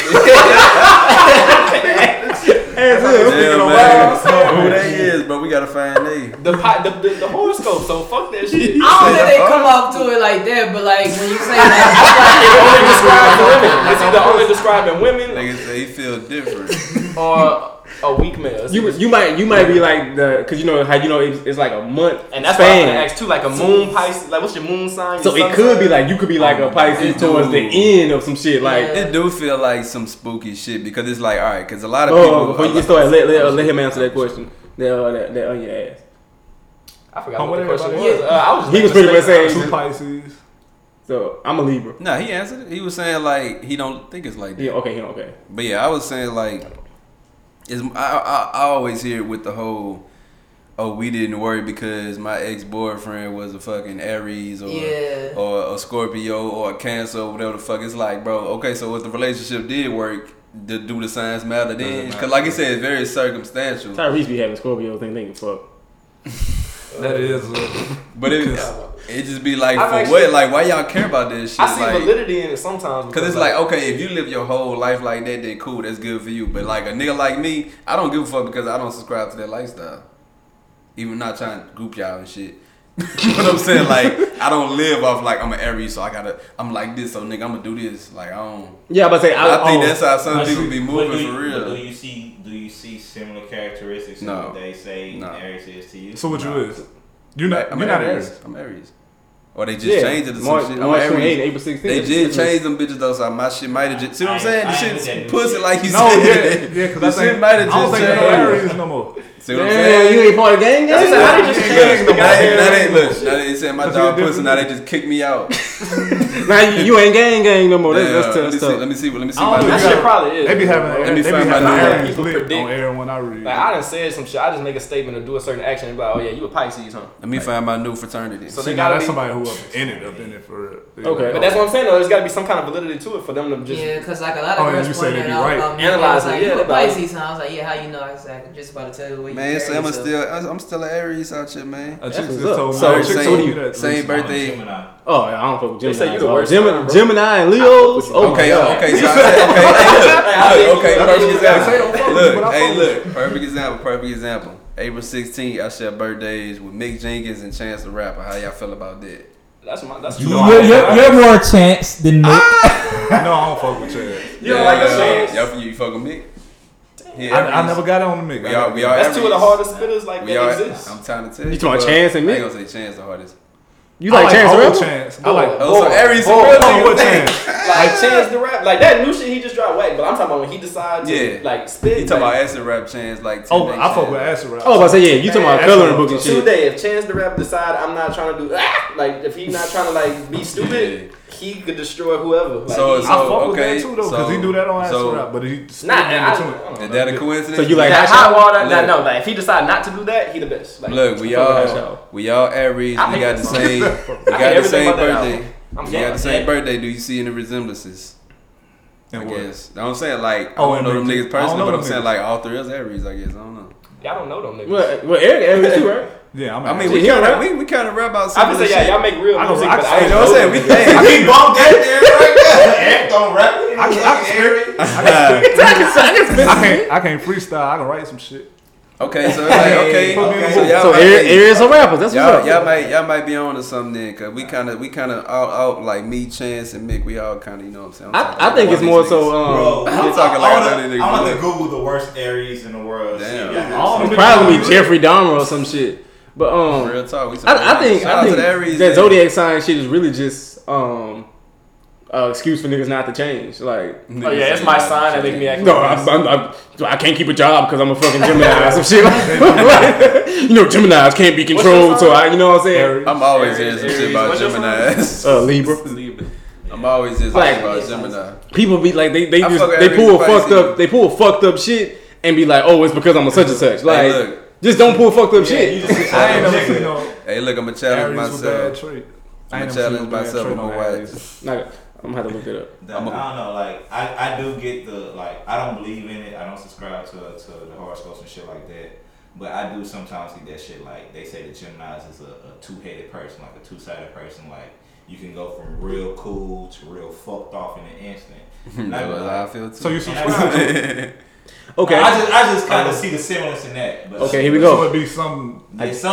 Who that is, but we gotta find the horoscope. So fuck that shit. I don't think they come off to it like that, but like when you say that, it's only describing women. Niggas say he feel different or a weak male. You might be like the because you know how you know it's like a month and that's span. Why I asked too, like a moon Pisces. Like what's your moon sign? So it could be like you could be like a Pisces towards the end of some shit. Like it do feel like some spooky shit because it's like all right because a lot of people. Before you get started, let him answer that question. That on your ass. I forgot what the question was. He was pretty much saying two Pisces. So I'm a Libra. No, he answered it. He was saying like he don't think it's like that. Yeah, okay. But yeah, I was saying like. is I always hear it with the whole, oh, we didn't worry because my ex-boyfriend was a fucking Aries or a Scorpio or a Cancer or whatever the fuck. It's like, bro, okay, so if the relationship did work, do the signs matter then? Because like I said, it's very circumstantial. Tyrese be having Scorpio thing, they can fuck. That is. But it just be like, I'm for actually, what? Like, why y'all care about this shit? I see like, validity in it sometimes. Because it's like, okay, if you live your whole life like that, then cool, that's good for you. But like a nigga like me, I don't give a fuck because I don't subscribe to that lifestyle. Even not trying to group y'all and shit. You know what I'm saying? Like, I don't live off like I'm an Aries, so I'm like this, so nigga, I'm gonna do this. Like, I don't. Yeah, but I think that's how some people be moving for real. Do you see similar characteristics in what they say Aries is to you? So what you is? You're not. I'm not Aries. I'm Aries. Or they just changed it to some shit. I'm Aries. They just changed them bitches though, so my shit might have just. See what I'm saying? The shit's pussy like you said. Yeah, because I think I don't think no Aries no more. See what I'm saying? You ain't part of the gang yet? How they just kick me out? Now they said my dog pussy, now they just kick me out. Now you ain't gang no more. That's tough. Let me see. That shit probably is. They be having an Aries lit on air when I read. Like, I done said some shit. I just make a statement or do a certain action and be like, oh yeah, you a Pisces, huh? Let me find my new fraternity. So they got somebody who ended up in it for real. Okay. But that's what I'm saying though. There's got to be some kind of validity to it for them to just. Yeah, because like a lot of girls pointed out about me. Analyze it. Yeah, Pisces, huh? I was like, yeah, how you know? I was like, just about to tell you. Man, so I'm still an Aries out here, man. A chick just told me. So same birthday. Oh, yeah, I don't fuck with Gemini. They say you the worst. Gemini and Leos. Okay. So okay. Perfect example. April 16th, I share birthdays with Mick Jenkins and Chance the Rapper. How y'all feel about that? You're more Chance than Mick. No, I don't fuck with Chance. You don't like Chance? You fuck with Mick? Yeah, I never got on the Mick. We are that's two of the hardest spitters like that exist. I'm trying to tell you. You talking Chance and Mick? I ain't gonna say Chance the hardest. You like Chance the Rapper? Chance. I like so Aries the Rapper. Like Chance the Rapper. Like that new shit he just dropped whack, but I'm talking about when he decides to like spit. You talking about Acid Rap Chance like 2 days. I fuck with Acid Rap. Oh, I say yeah, you talking about coloring book and shit. 2 days if Chance the Rapper decide I'm not trying to do like if he's not trying to like be stupid. He could destroy whoever. Like, so I fuck with that too though, because he do that on Acid Rap, but he's not. Is that a coincidence? So you like hot water? No, like if he decide not to do that, he the best. Like, look, we all Aries. We got the same. We got the same birthday. We got the same birthday. Do you see any resemblances? I guess. I'm saying like I don't know them niggas personally, but I'm saying like all three of us Aries. I guess I don't know. Y'all don't know them niggas. Well, Aries too, right? Yeah, we kind of rap about. I would say y'all make real music, but I know what I'm saying. We both get there right there. Don't rap. I can't freestyle. I can write some shit. Okay, so like okay. So Aries are rappers. That's what y'all might be on to something then, cause we kind of out like me, Chance, and Mick. We all kind of you know what I'm saying. I think it's more so. I'm talking like I'm gonna Google the worst Aries in the world. Damn, probably Jeffrey Dahmer or some shit. But real talk, I think that zodiac sign shit is really just excuse for niggas not to change. Like, oh yeah, it's my sign that make me act. No, I can't keep a job because I'm a fucking Gemini or some shit. Like, you know, Geminis can't be controlled, so I, you know what I'm saying. Aries. I'm always hearing some shit about Geminis. Libra. I'm always hearing like, about Gemini. People be like, they pull fucked up shit and be like, oh, it's because I'm a such and such. Like. Hey, look. Just don't pull fucked up shit. I ain't never seen no. Hey, look, I'ma challenge myself. I'ma challenge myself with my wife. I'm gonna have to look it up. I don't know. Like, I do get the like. I don't believe in it. I don't subscribe to the horoscopes and shit like that. But I do sometimes see that shit. Like they say that Geminis is a two-headed person, like a two-sided person. Like you can go from real cool to real fucked off in an instant. That's what I feel too. So you subscribe to it. Okay, I just kind of see the semblance in that. But okay, here we go. So it would be some things.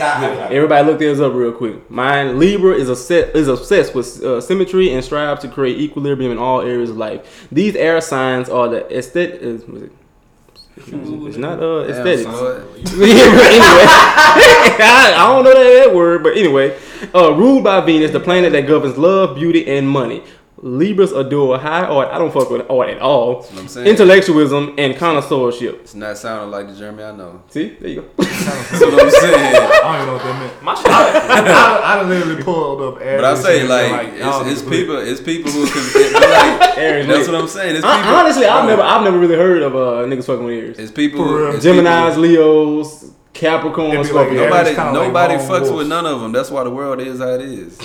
Everybody look theirs up real quick. Mine, Libra is obsessed with symmetry and strives to create equilibrium in all areas of life. These air signs are the aesthetic. It's not aesthetics. Anyway, I don't know that word, but anyway, ruled by Venus, the planet that governs love, beauty, and money. Libras are doing high art. I don't fuck with art at all. That's what I'm saying. Intellectualism and connoisseurship. It's not sounding like the Jeremy I know. See? There you go. That's what I'm saying. I don't even know what that meant. My shit. I literally pulled up Aries. But I say, like it's people who can like, Aries. That's what I'm saying. It's people. Honestly, I've never really heard of niggas fucking with Aries. It's people. Geminis, Leos, Capricorn, like Scorpio. Nobody like fucks with none of them. That's why the world is how it is.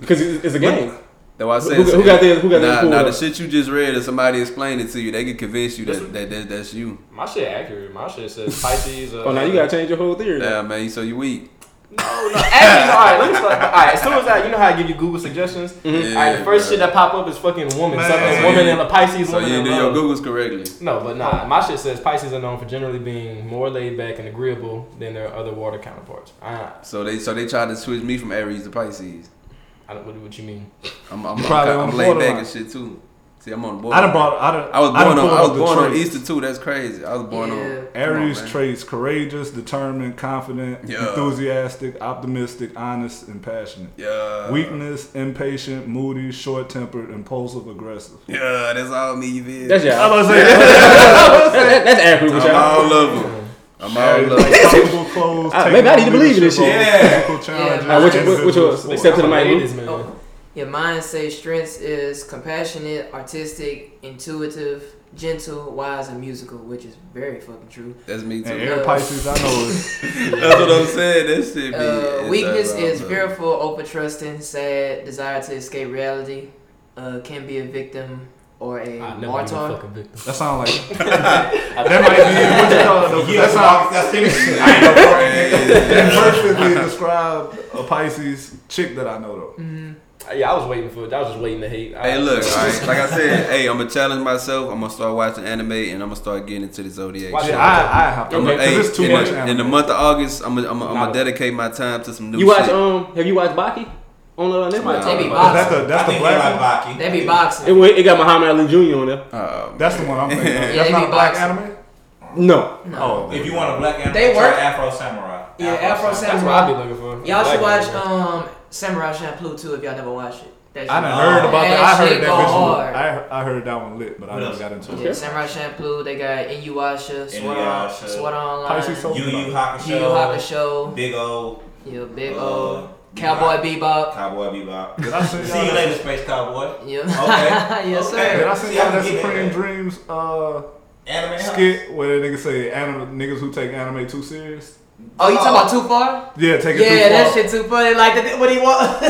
Because it's a game. That's why I said who got the shit you just read, if somebody explained it to you, they can convince you that's you. My shit accurate. My shit says Pisces. Oh, now you gotta change your whole theory. Yeah, man. So you weak. No. Actually, all right. Let me start. All right. As soon as I, you know how I give you Google suggestions. Mm-hmm. Yeah, all right. The first shit that pop up is fucking woman. Man, woman and a Pisces. So you do your Googles correctly. No, but nah. My shit says Pisces are known for generally being more laid back and agreeable than their other water counterparts. So they tried to switch me from Aries to Pisces. I don't know what you mean. I'm laid back and shit too. See, I'm on board. I was born on Easter too. That's crazy. I was born on Aries traits: courageous, determined, confident, enthusiastic, optimistic, honest, and passionate. Yeah. Weakness: impatient, moody, short-tempered, impulsive, aggressive. Yeah, that's all me. Bitch. That's y'all. That's accurate with y'all. I love them. Maybe I need to believe in this shit. Which was except to the mic. Your mind says strengths is compassionate, artistic, intuitive, gentle, wise, and musical, which is very fucking true. That's me too. And Pisces, I know it. That's what I'm saying. That shit be weakness is fearful, over-trusting, sad, desire to escape reality, can be a victim. Or a martyr. That sounds like that might be. What you call it? That perfectly described a Pisces chick that I know though. Mm-hmm. Yeah, I was waiting for it. I was just waiting to hate. Hey, look, all right. Like I said, hey, I'm gonna challenge myself. I'm gonna start watching anime and I'm gonna start getting into the zodiac. Watch it. I have to. It's too much. In the month of August, I'm gonna dedicate my time to some new. You watch? Have you watched Baki? On the they be boxing. That's the black one. They be boxing. It got Muhammad Ali Jr. on there. That's the one I'm thinking. Yeah, that's not black anime? No. Oh, if you want a black anime, try Afro Samurai. Yeah, Afro Samurai. That's what I be looking for. Y'all should watch Samurai Champloo too if y'all never watched it. I done heard about that. I heard that bitch. I heard that one lit, but I never got into it. Yeah, Samurai Champloo. They got Inuyasha, Sword Online, Yu Yu Hakusho, Big O. Yeah, Big O. Cowboy Bebop. I see you later, Space Cowboy. Yeah. Okay. Yes, sir. Did I see y'all that Supreme Dreams anime skit where niggas say niggas who take anime too serious? Oh, you talking about Too Far? Yeah, take it too far. Yeah, that shit too funny. Like, what do you want?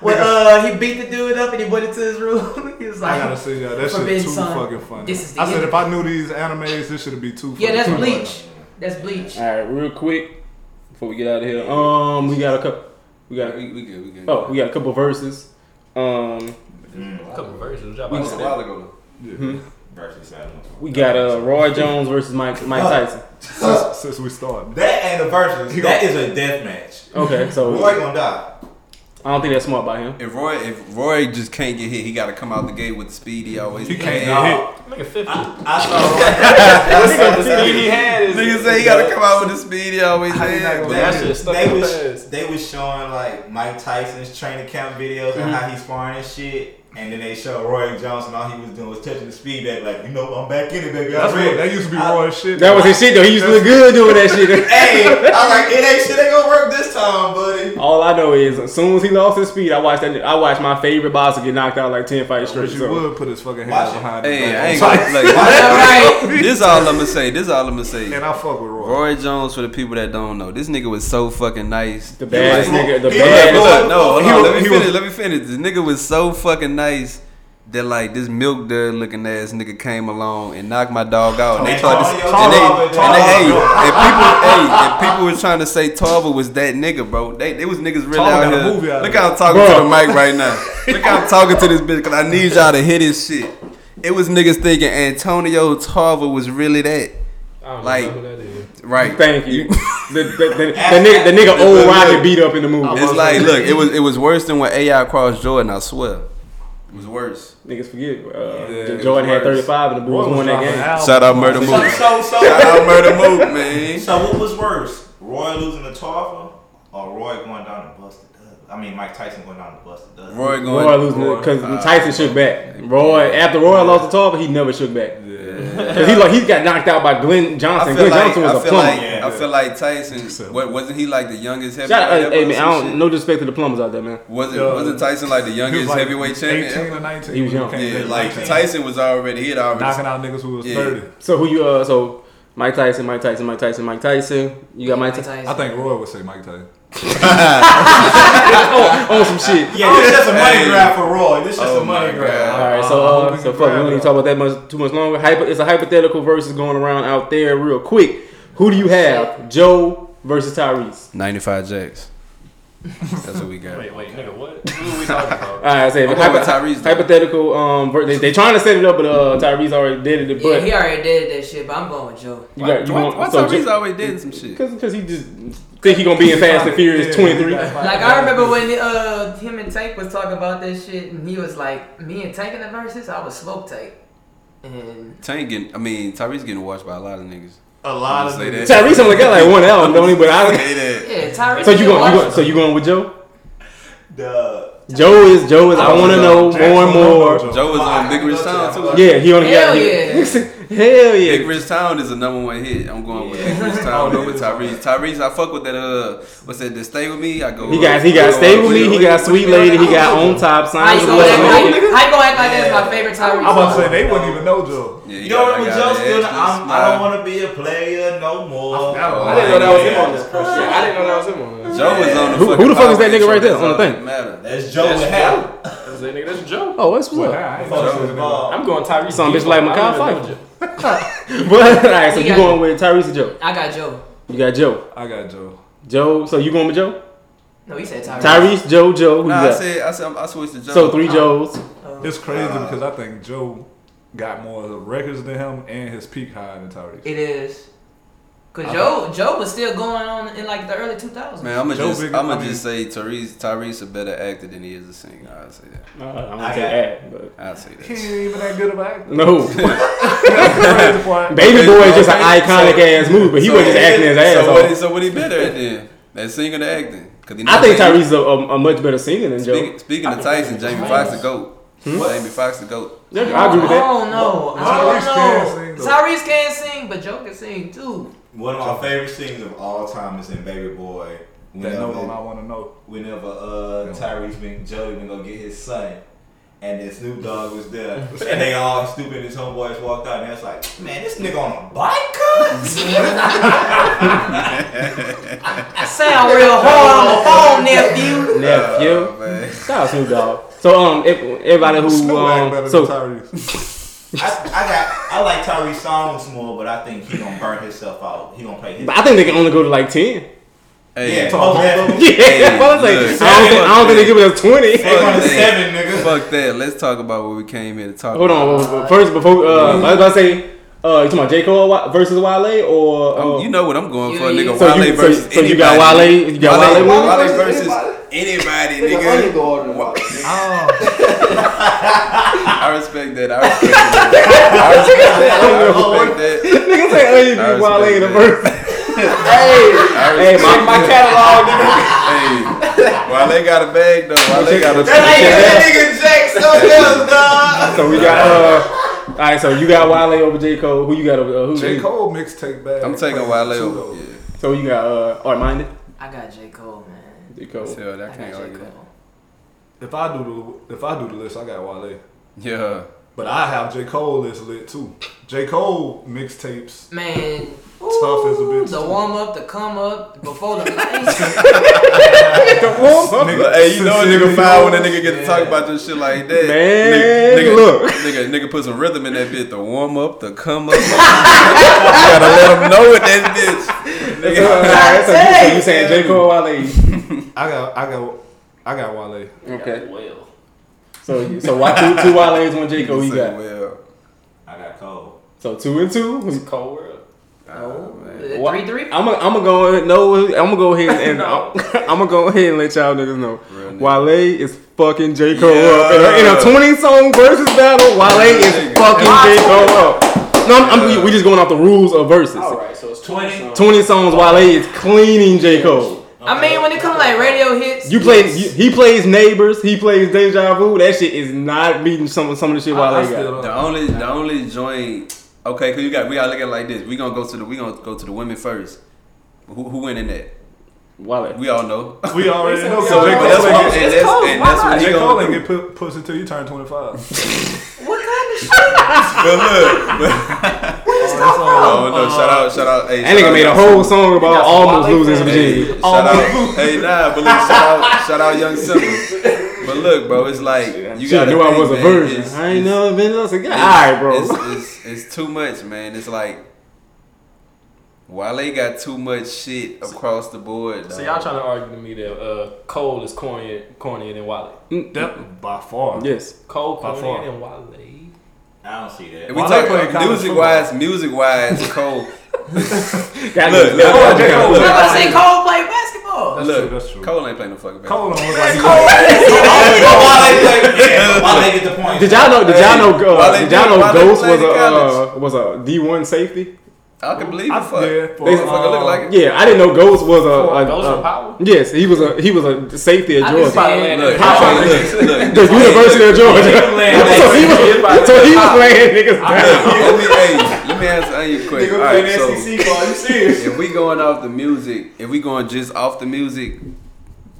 When he beat the dude up and he went into his room. He was like, I gotta see y'all. That shit too fucking funny. I said, if I knew these animes, this should be too funny. Yeah, that's Bleach. That's Bleach. All right, real quick, before we get out of here, we got a couple verses. We got Roy Jones versus Mike Tyson. Since we started, that ain't a versus. That is a death match. Okay, so Roy gonna die. I don't think that's smart by him. If Roy just can't get hit, he got to come out the gate with the speed he always. He can't get hit. Make a 50. I saw the speed he had. Niggas say he got to come out with the speed he always had. They was showing like Mike Tyson's training camp videos and how he's sparring and shit. And then they show Roy Jones and all he was doing was touching the speed back, like, you know, I'm back in it, baby. That used to be Roy's shit. That was his shit, though. He used to look good doing that shit. Hey, I was like, it ain't shit ain't gonna work this time, buddy. All I know is, as soon as he lost his speed, I watched my favorite boxer get knocked out like 10 fights straight. You would put his fucking hands behind him. Hey, I ain't gonna like, right? This all I'm gonna say. And I fuck with Roy. Roy Jones, for the people that don't know, this nigga was so fucking nice. The baddest nigga. The baddest. No, let me finish. The nigga was so fucking nice. That like this milk dud looking ass nigga came along and knocked my dog out. And they tried to, and people was trying to say Tarver was that nigga, bro. They was niggas really out here. Look how I'm talking to the mic right now. Look how I'm talking to this bitch, cause I need y'all to hear this shit. It was niggas thinking Antonio Tarver was really that. I don't know who that is. Right. Thank you. the nigga old Rocky beat up in the movie. It's like, look, it was worse than when AI crossed Jordan, I swear. It was worse. Niggas forget. Jordan had 35 and the Bulls won that game. Shout out Murder Mook. Shout out Murder Mook, man. So what was worse? Roy losing to Tarver or Roy going down and busted up. I mean, Mike Tyson going down and busted up. Roy losing because Tyson shook back. Roy after Roy lost the Tarver, he never shook back. Yeah, because he got knocked out by Glenn Johnson. I feel like Tyson wasn't he like the youngest heavyweight? Hey man, no disrespect to the plumbers out there, man. Wasn't Tyson like the youngest heavyweight champion? 18 or 19. He was young. Yeah, like Tyson was already knocking out niggas who was 30. So who you Mike Tyson. You got Mike Tyson. I think Roy would say Mike Tyson. oh some shit. Yeah, this is just a money grab for Roy. This is just a money grab. All right, so fuck. We don't need to talk about that much too much longer. It's a hypothetical versus going around out there real quick. Who do you have? Joe versus Tyrese. 95 Jacks. That's what we got. Wait, nigga, what? Who are we talking about? All right, I say Tyrese. Hypothetical. They trying to set it up, but Tyrese already did it. But yeah, he already did that shit. But I'm going with Joe. Why Tyrese already did some shit? Because he just think he gonna be in Fast and Furious 23. Like I remember when him and Tank was talking about that shit, and he was like, "Me and Tank in the verses, I would smoke Tank." And Tyrese getting watched by a lot of niggas. A lot of niggas. Tyrese only got like one album, don't he? But I say that. Yeah, Tyrese. So you going with Joe? Joe is. I want to know more and more. Joe is on Big Rich Town too. Yeah, he only got. Hell yeah. Big Rich Town is the #1 hit. I'm going with Big Rich Town over Tyrese. Tyrese, I fuck with that. What's that? The Stay With Me. I go. He got Stay With Me. He got Sweet Lady. He got On Top. Signs. I go act like that's my favorite Tyrese. I'm about to say they wouldn't even know Joe. Yeah, you know what was Joe still? I don't want to be a player no more. I didn't know that was him on this. I didn't know that was him on this. Joe was on the. Who the fuck is that nigga right there on the thing? That's Joe. That's Joe. Oh, that's what? I'm going Tyrese on bitch like Makai Fife. But alright, so you going with Tyrese or Joe? I got Joe. You got Joe. I got Joe. Joe, so you going with Joe? No, he said Tyrese. Tyrese, Joe. Who you got? I said I switched to Joe. So 3 Joes. It's crazy because I think Joe got more records than him and his peak higher than Tyrese. It is. Cause Joe was still going on in like the early 2000s. Man, I'm gonna just say Tyrese a better actor than he is a singer. I'll say that. I'm gonna say but I'll say that. He ain't even that good of an actor. No. Baby Boy is just an iconic ass movie, but he was just acting his ass off. So what he better at then? That singing or acting? I think Tyrese is a much better singer than Joe. Speaking of Tyson, Jamie Foxx the GOAT. Jamie Foxx the GOAT. I agree with that. Oh no. Tyrese can't sing, but Joe can sing too. One of my favorite scenes of all time is in Baby Boy. Whenever Tyrese and Jody went to go get his son, and then Snoop Dogg was there, and they all stupid, and his homeboys walked out, and it's like, man, this nigga on a bike, cuz? I sound real hard on the phone, nephew. Shout out Snoop Dogg. So everybody who Tyrese. I like Tyrese songs more, but I think he gonna burn himself out. He gonna play his. But I think they can only go to like 10. Hey, I don't think they give it up 20. Fuck 7, nigga. Fuck that. Let's talk about what we came here to talk. Hold on. First, before I was about to say, you talking about J. Cole versus Wale or? You know what I'm going for, nigga. Wale versus anybody. So you got Wale. You got Wale versus anybody, nigga. I respect that. Nigga say, "Hey, you Wale in the verse." Hey, my catalog, nigga. Hey, Wale got a bag though. Wale got a bag. That nigga Jack something else, dog. So we got all right. So you got Wale over J. Cole. Who you got over? J. Cole mixtape bag. I'm taking Wale over. Yeah. So you got Art Minded. I got J. Cole, man. J. Cole. So I can't argue that. If I do the list, I got Wale. Yeah. But I have J. Cole list lit too. J. Cole mixtapes. Man. Tough as a bitch. The warm up, the come up, before the lights. The warm up. Nigga, hey, you know a nigga foul when a nigga get to talk about this shit like that. Man, look. Nigga put some rhythm in that bitch. The warm up, the come up. You gotta let him know what that bitch. Nigga. So you saying J. Cole, Wale? I got Wale. Okay. Well. So why two Wale's, one J. Cole? You got. Well. I got Cole. So 2 and 2. It's Cold World. Oh man. 3-3. I'm gonna go ahead and no. I'm gonna go ahead and let y'all niggas know. Real Wale nigga. Is fucking J. Cole up in a 20-song versus battle. Wale is fucking J. Cole up. No, we just going off the rules of verses. All right, so it's 20 songs. Wale is cleaning J. Cole. I mean, when it comes like radio hits, he plays Neighbors, he plays Deja Vu. That shit is not beating some of the shit Wale got. The only joint. Okay, cause we gotta look at it like this. We gonna go to the women first. Who went in that? Wale. We all know. We already know. So that's when J. Cole ain't get pushed until you turn 25. What kind of shit? But look. Oh no! Shout out! Hey, that nigga made a whole song about almost losing some G. Shout out! Hey, nah, but look, shout out, Young Simba. But look, bro, it's like you gotta knew I was a virgin. I ain't never been lost again. All right, bro. It's too much, man. It's like Wale got too much shit across the board. So y'all trying to argue to me that Cole is cornier than Wale? That by far. Yes, Cole cornier than Wale. I don't see that. If we talk about music-wise, Cole. Look. I see Cole play basketball. That's true. Cole ain't playing no fucking basketball. Cole don't look like he Wale get the point. Did y'all know Ghost was a D1 safety? I can believe it. Fuck. Yeah, they fucking look like it. Yeah, I didn't know Ghost was a Ghost from Power? Yes, he was a safety at Georgia. Look, the University of Georgia. So he was playing niggas down. Let me answer you quick. All right, so if we going off the music, if we going just off the music,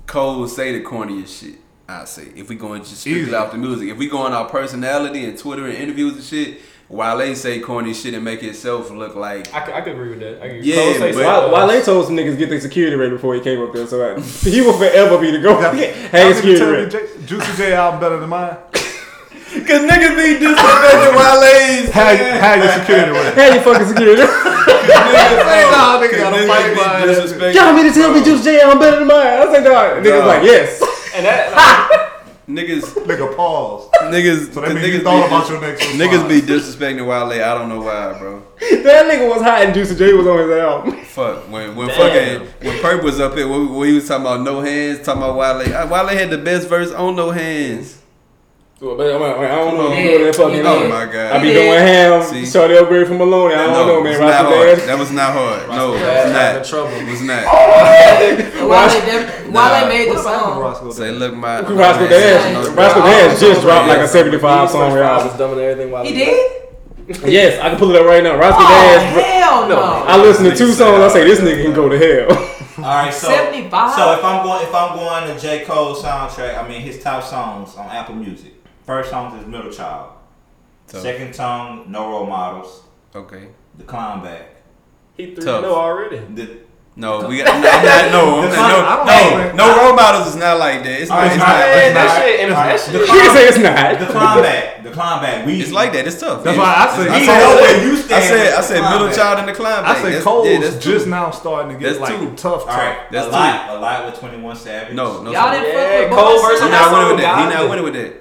Cole will say the corniest shit. I say if we going just strictly off the music, if we going our personality and Twitter and interviews and shit. Wale say corny shit and make itself look like I could agree with that. Wale told some niggas get their security ready before he came up there, so he will forever be the go. Hey, security ready. Juicy J album better than mine. Cause niggas be disrespecting Wale's. How your security ready? How your fucking security? Niggas y'all mean to tell me Juicy J album better than mine? I was like, dog. Niggas like yes. And that. Niggas, nigga, pause. Niggas, so that means you thought about your next one. Niggas be disrespecting Wale. I don't know why, bro. That nigga was hot and Juicy J was on his album. Fuck, when Perp was up here, when he was talking about No Hands, talking about Wale. Wale had the best verse on No Hands. Well, but I don't know if you know that fucking. Oh my god! I be doing ham. Shorty upgrade from Maloney. I don't know, man. That was not hard. No, it was not. Wale made the song. Say, look, my Roscoe Dash. Roscoe Dash just dropped like a 75 song. I was dumb and everything. He did. Yes, I can pull it up right now. Roscoe Dash. Hell no! I listen to two songs. I say this nigga can go to hell. All right, so 75. So if I'm going to J. Cole soundtrack, I mean his top songs on Apple Music. First song is Middle Child. Tough. Second song, No Role Models. Okay. The Climb Back. He threw no already. No Role Models is not like that. It's not. The Climb Back. It's like that. It's tough. That's why I said. I said Middle Child and the Climb Back. I said Cole's just now starting to get like tough. All right, that's a lot with 21 Savage. No. Y'all didn't fuck with Cole versus. He not winning with that.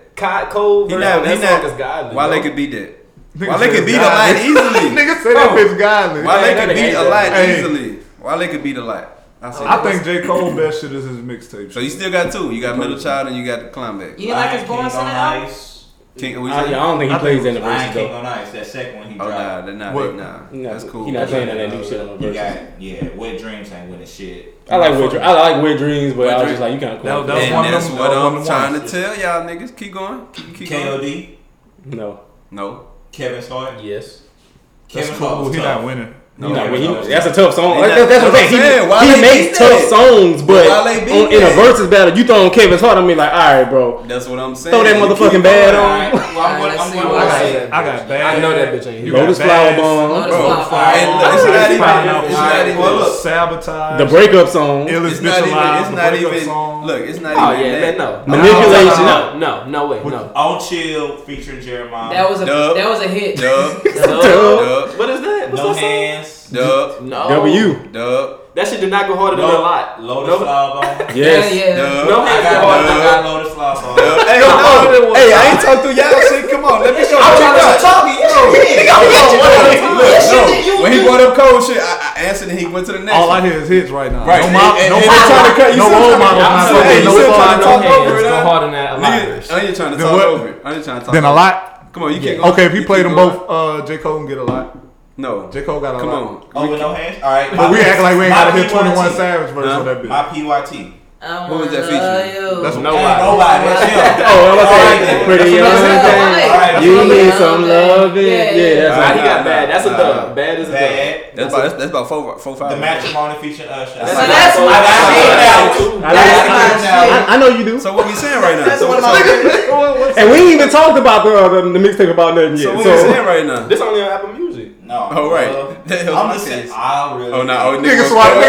Cole, he's not godly. Wale could beat that. Wale could beat a lot easily. Nigga said that bitch godly. Wale could beat a lot easily. Wale could beat a lot. I think J. Cole's best shit is his mixtape. So you still got two. You got Middle Child and you got the Climb Back. You like his voice on Ice? I don't think he plays in the verses though. King on Ice, that second one he dropped. Nah. That's cool. He not playing on that new shit on the verses. Yeah, Wet Dreams ain't winning shit. I like Wet Dreams, but I was just like, you kind of cool. That's what I'm trying to tell y'all niggas. Keep going. KOD? No. Kevin Hart? Yes. Kevin Hart was tough. He not winning. That's a tough song. That's what I'm saying. He makes tough songs, but in a versus battle, you throwing Kevin Hart on me like, all right, bro. That's what I'm saying. Throw that motherfucking bad on. I got bad. I know that bitch ain't here. Lotus Flower Bomb. It's not even Sabotage. The breakup song. It's not even. Look, it's not even. No. Manipulation. No way. All Chill featuring Jeremiah. That was a hit. Dub. What is that? No Hands. Dub. No. W. Dub. That shit did not go harder than a lot. Lotus Lava. Yes. Yeah. No hands go harder than a lot. Lotus Lava. Hey, I ain't talking through y'all shit. Come on, let me show you. I'm trying to talk to you. When he brought up Cold shit, I answered and he went to the next. All I hear is hits right now. Right. No trying to cut you. No role model. No trying to talk over it. Go harder than a lot. I ain't trying to talk over it. Then a lot. Come on, you can't. Okay, if he played them both, J. Cole can get a lot. No. J. Cole got a come lot. Come on. Oh, with no hands? All right. But we act like we ain't got to hit 21 Savage verse on that bitch. My PYT. What was that feature? You. That's nobody. That's him. Oh, I was pretty young thing. You need some loving. Yeah, that's right. He got bad. That's a dub. Bad is a dub. That's about 4-5. The matrimony feature. That's my shit. I know you do. So what we saying right now? That's one of my. And we ain't even talked about the mixtape about nothing yet. So what we saying right now? This only on Apple Music. No. Oh right. I'm just saying. I really. Oh no. Niggas swap. I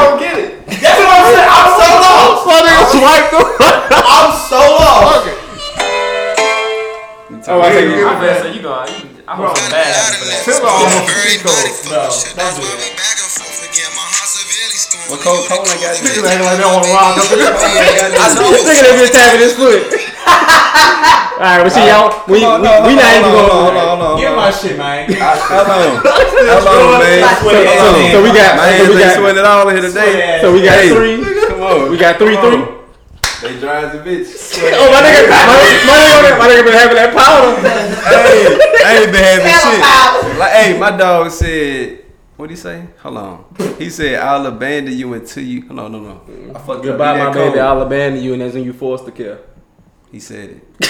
don't get it. That's what I'm saying. I'm so lost. I'm so lost. Oh, I think I'm bad. So you go. I'm bad for that. Silver almost no. Don't do that. Well, Cole ain't got niggas acting like they don't want to rock up. This nigga that been tapping his foot. Alright, but see y'all, we not even going on. Give my shit, man. Hello, man. So we got, sweating it all in here today. So we got three. Come on, we got three. They dry as a bitch. Oh, my nigga been having that powder. Hey, I ain't been having shit. Like, hey, my dog said. What'd he say? Hold on. He said, I'll abandon you until you... No. I fucked goodbye, my baby. Cold. I'll abandon you, and that's when you forced to kill. He said it. He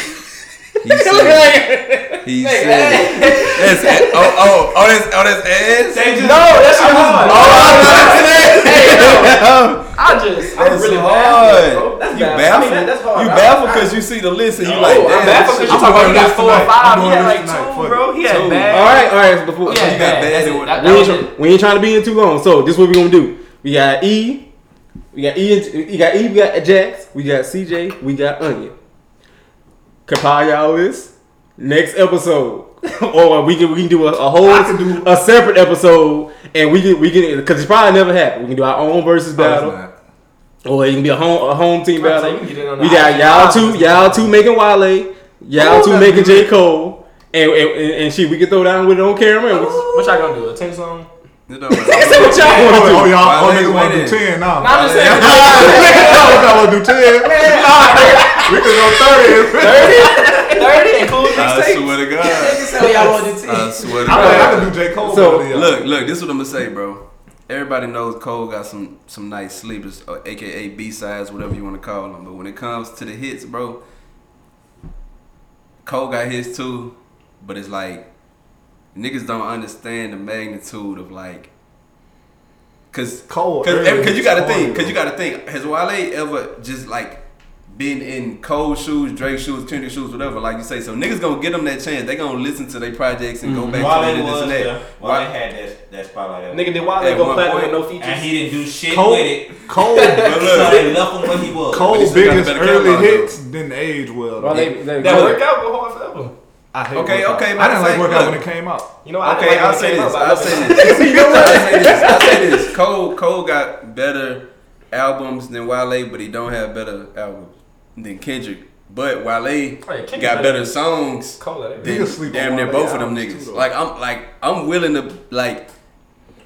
said it. That's... That's ass? That's your hard. I'm really hard. That's baffled. That's hard. You baffled because you see the list and you like, damn. I'm baffled because you talking about you got 4 or 5. He had like 2, bro. He had bad. All right. Before you got bad. We ain't trying to be in too long. So this is what we gonna do. We got E. We got Jax. We got CJ. We got Onion. Compile y'all list. Next episode. Or we can do a whole separate episode, and we can because it's probably never happened. We can do our own versus battle, or it can be a home team battle. So we got y'all two making Wale, y'all two making J. Cole, and shit. We can throw down with it on camera. What y'all gonna do? A 10 song? No, what y'all want to do? Y'all niggas want to do 10 now? I'm just saying. Y'all want to do 10? We can go 30. 30 and cool I swear to God. I swear to God. I can do J. Cole. So, look, this is what I'm going to say, bro. Everybody knows Cole got some nice sleepers, or a.k.a. B-sides, whatever you want to call them. But when it comes to the hits, bro, Cole got hits too. But it's like, niggas don't understand the magnitude of like, Because you got to think, has Wale ever just like, been in Cole shoes, Drake shoes, Kendrick shoes, whatever, like you say. So niggas gonna get them that chance. They gonna listen to their projects and go back to this and that. Wale had that spotlight. Like that. Nigga, did Wale go platinum with no features? And he didn't do shit with it. Cole, left him where he was. Cole's biggest early hits didn't age well. That worked out with hard forever. Okay, but I didn't like workout when it came out. You know, I'll say this. Cole got better albums than Wale, but he don't have better albums than Kendrick, but Wale got better songs than damn near both of them niggas. Too, like I'm willing to like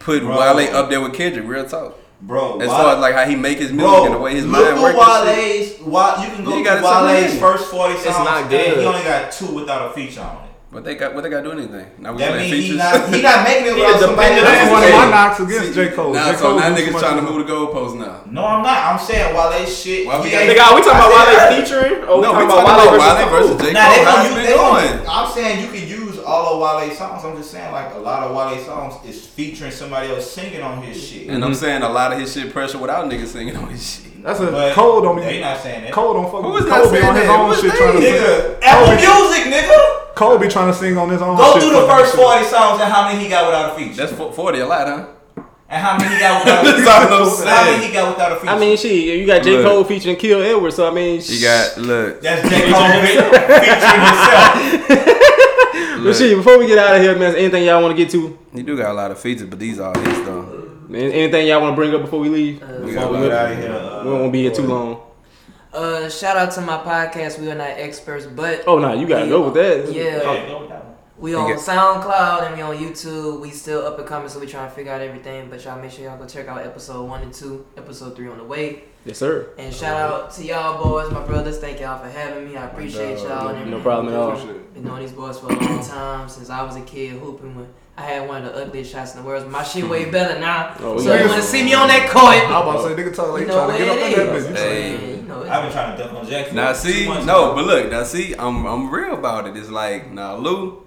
put Wale up there with Kendrick, real talk, bro. As far as like how he make his music and the way his mind works. You can go to Wale's first 40 songs. It's not good. He only got 2 without a feature on it. But they got to do anything. Now we playing features. He not making it without somebody. That's one of my knocks against J. Cole. So now niggas trying to move the goalposts now. No, I'm not. I'm saying Wale shit. We talking about Wale featuring? No, we talking about Wale versus J. Cole. How's it been going? I'm saying you can use all of Wale's songs. I'm just saying like a lot of Wale's songs is featuring somebody else singing on his shit. And I'm saying a lot of his shit pressure without niggas singing on his shit. That's a Cole don't be. They not saying that. Cole don't fuck with Cole be on his own shit trying to sing. Apple Music, nigga. Cole be trying to sing on his own. Go through the first 40 songs and how many he got without a feature. That's 40 a lot, huh? And how many he got without a feature? How many he got without a feature? I mean, you got J. Cole featuring Kill Edward, so I mean, you got that's J. Cole featuring himself. But before we get out of here, man, anything y'all want to get to? You do got a lot of features, but these are hits though. Anything y'all want to bring up before we leave? We won't be here too long. Shout out to my podcast. We are not experts, but you gotta go with that. Yeah, We on SoundCloud and we on YouTube. We still up and coming, so we trying to figure out everything. But y'all make sure y'all go check out episode 1 and 2, episode 3 on the way. Yes, sir. And shout out to y'all boys, my brothers. Thank y'all for having me. I appreciate y'all. And no problem at all. Been knowing these boys for a long time, since I was a kid hooping with. I had one of the ugliest shots in the world. My shit way better now. Oh, so you want to see me on that court. I was about to say, nigga talk like you trying to get up in that business. Hey. You know I've been trying to duck on Jackson. Now see, but look, now see, I'm real about it. It's like, now Lou,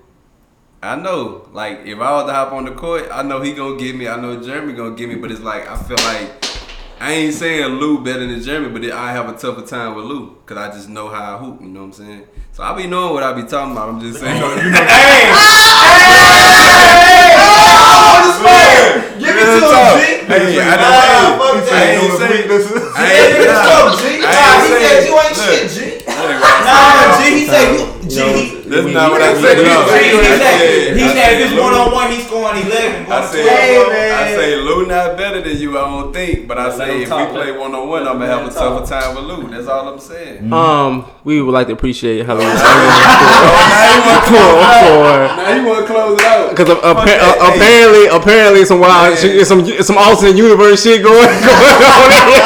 I know, like if I was to hop on the court, I know he gonna get me. I know Jeremy gonna get me, but it's like, I feel like, I ain't saying Lou better than Jeremy, but I have a tougher time with Lou because I just know how I hoop, you know what I'm saying? So I be knowing what I be talking about. I'm just saying. Give it to him, G. Hey, I ain't saying you ain't shit, G. Nah, G, he said you. G, that's not what I said. He said if it's 1-on-1, he's scoring 11. I say Lou not better than you, I don't think. But I say if we play 1-on-1, I'm gonna have a tougher time with Lou. That's all I'm saying. We would like to appreciate how now you want to close it out because apparently some wild, some alternate universe shit going on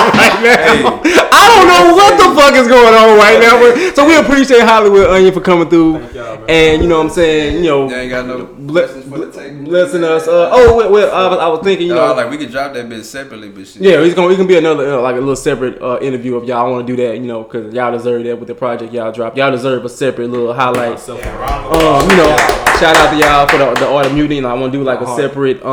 right now. I don't know what the fuck is going on right now. So we appreciate Hollywood Onion for coming through. And you know what I'm saying, you know, ain't got no blessing us. I was thinking, you know, like we could drop that bit separately, but shit. Yeah, we can be another like a little separate interview if y'all want to do that, you know, because y'all deserve that with the project y'all dropped. Y'all deserve a separate little highlight. You know, shout out to y'all for the art of muting. I want to do like a separate you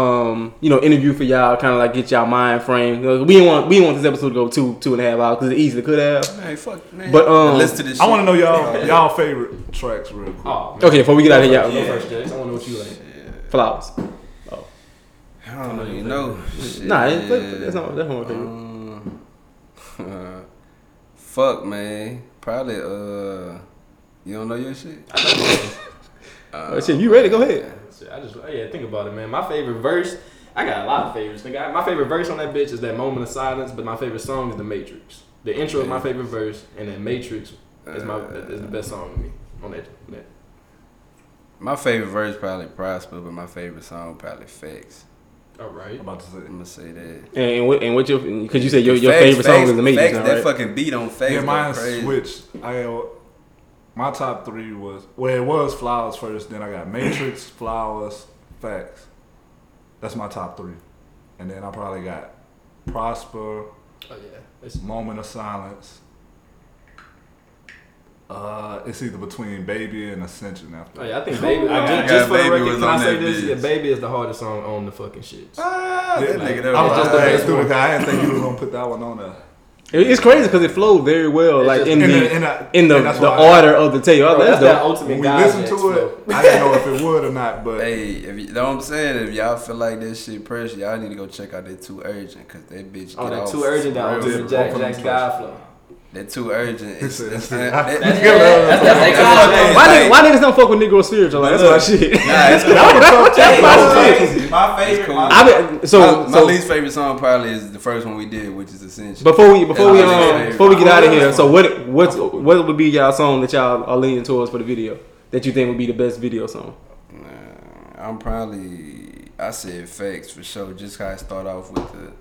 know, interview for y'all, kind of like get y'all mind framed. We didn't want this episode to go 2.5 hours because it easily could have. Man, fuck, man. But listen to this. I want to know y'all favorite tracks. Real quick. Okay, before we get out of here, y'all. Go first, Jay. I want to know what you like. Yeah. Flowers. Oh. I don't even know. Shit. Nah, that's not my favorite. Fuck, man. Probably, you don't know your shit? Shit, you ready? Go ahead. Shit, think about it, man. My favorite verse, I got a lot of favorites. My favorite verse on that bitch is that moment of silence, but my favorite song is The Matrix. The intro is my favorite verse, and that Matrix is the best song to me. On that. My favorite verse probably Prosper, but my favorite song probably Facts. All right, I'm gonna say that. And what your? Because you said your favorite song is The Matrix. Facts, that fucking beat on Facts. Yeah, mine switched. My top three was Flowers first. Then I got Matrix, Flowers, Facts. That's my top three, and then I probably got Prosper. Oh yeah, it's Moment of Silence. It's either between Baby and Ascension after. Oh yeah, I think Baby. Just for the record, can I say this? Yeah, Baby is the hardest song on the fucking shit. I didn't think you were gonna put that one on there. It's crazy because it flowed very well, it's like just, in the order of the tape. That's the ultimate. When we listened to it, I didn't know if it would or not. But hey, you know what I'm saying, if y'all feel like this shit pressure, y'all need to go check out that Too Urgent because that bitch. Oh, that Too Urgent, that was Jack's God flow. They're Too Urgent. Why niggas don't fuck with Negro spiritual? Like, that's my shit. Nah, that's my shit. My favorite. My least favorite song probably is the first one we did, which is Ascension. Before we get out of here, so what would be y'all song that y'all are leaning towards for the video that you think would be the best video song? I said Facts for sure. Just how I start off with the.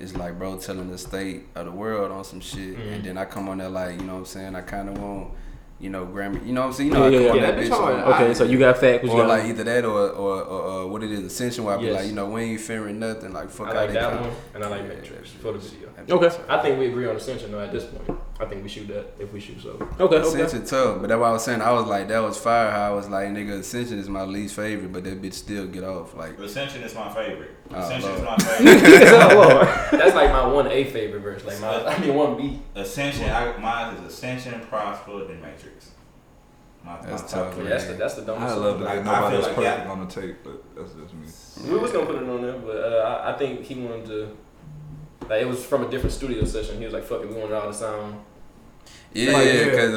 It's like, bro, telling the state of the world on some shit. Mm-hmm. And then I come on there like, you know what I'm saying? I kind of want, you know, Grammy. You know what I'm saying? You know, I come on that bitch. So you got Fact. Or like either that or what it is, Ascension, where I be like, you know, we ain't fearing nothing. Like, fuck out that one. And I like Matrix for the video. Okay. I think we agree on Ascension, though, at this point. I think we shoot that if we shoot so. Okay. Ascension tough. But that's what I was saying. I was like, that was fire. How I was like, nigga, Ascension is my least favorite, but that bitch still get off. Like Ascension is my favorite. Ascension is my favorite. That's like my 1A favorite verse. Like my 1B. Ascension. Mine is Ascension, Prosper, then Matrix. That's tough. That's the dumbest. I love that. Nobody else put it on the tape, but that's just me. We was gonna put it on there, but I think he wanted to. Like it was from a different studio session. He was like, "Fuck it, we wanted all the sound." Yeah, because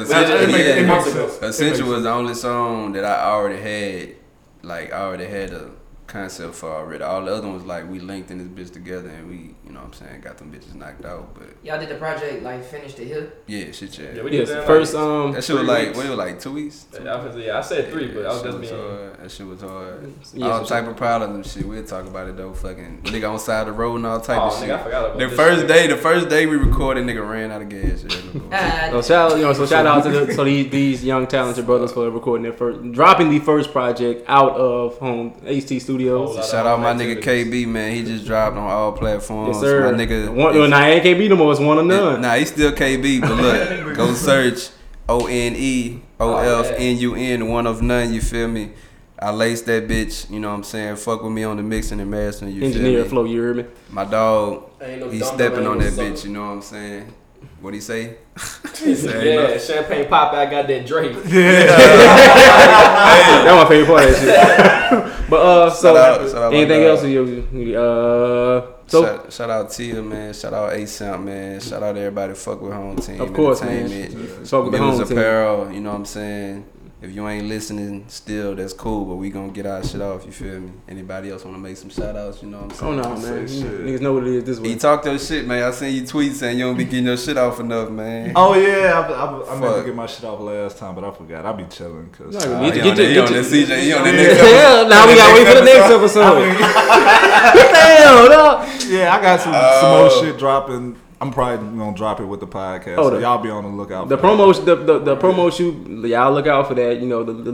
Ascension was the only song that I already had. Like I already had a concept for already. All the other ones, like, we linked in this bitch together and we, you know what I'm saying, got them bitches knocked out. But y'all did the project, like, finished it here? Yeah, shit, yeah. Yeah, we did that first, like, that shit was like, what, it was like 2 weeks? Yeah, I said 3, but I was just being hard. That shit was hard. Yeah, all type of problems and shit. We'll talk about it, though. Fucking nigga on side of the road and all type of shit. Nigga, I forgot about the first day we recorded, nigga ran out of gas. So shout out to these young talented brothers for recording their first, dropping the first project out of home HT Studios. So shout out my nigga KB, man. He just dropped on all platforms. Yes, sir. My nigga, I ain't KB no more. It's one or none. Nah, he's still KB. But look, go search ONEOLFNUN, one of none. You feel me? I laced that bitch, you know what I'm saying? Fuck with me on the mixing and mastering, you feel me? Engineer Flow, you heard me? My dog, he's stepping on that bitch, you know what I'm saying? What'd he say? He said, yeah, champagne pop, I got that Drake. Yeah. That's my favorite part of that shit. But, shout out anything else? Shout out Tia, man. Shout out ASAP, man. Shout out everybody. Fuck with Home Team. Of course, entertainment, man. Fuck with Home Team. Apparel, you know what I'm saying? If you ain't listening still, that's cool, but we gonna get our shit off, you feel me? Anybody else wanna make some shout outs, you know what I'm saying? Oh no, man. Niggas know what it is this way. You talk your shit, man. I seen you tweet saying you don't be getting your shit off enough, man. Oh yeah, I meant to get my shit off last time, but I forgot. I be chilling cause you on that CJ. Now we gotta wait for the next episode. Damn, dog. Yeah, I got some more shit dropping. I'm probably gonna drop it with the podcast. So y'all be on the lookout. The promo shoot, y'all look out for that. You know the.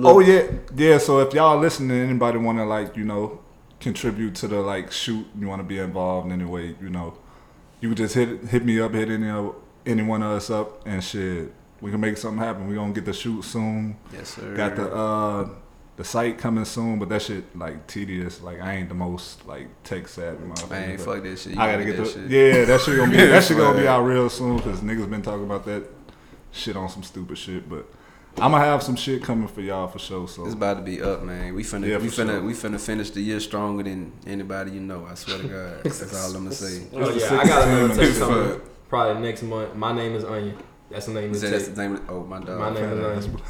So if y'all listening, anybody want to contribute to the shoot, you want to be involved in any way, you just hit me up, hit any one of us up, and shit, we can make something happen. We gonna get the shoot soon. Yes, sir. Got the site coming soon, but that shit tedious. I ain't the most tech savvy motherfucker. Man, fuck that shit. I gotta get that shit. Yeah, that shit gonna be out real soon because niggas been talking about that shit on some stupid shit. But I'm gonna have some shit coming for y'all for sure. So it's about to be up, man. We finna finish the year stronger than anybody you know. I swear to God, that's all I'm gonna say. Oh yeah, I gotta tell you something. Probably next month. My name is Onion. That's the name. That's the name of, oh, my dog. My name is and he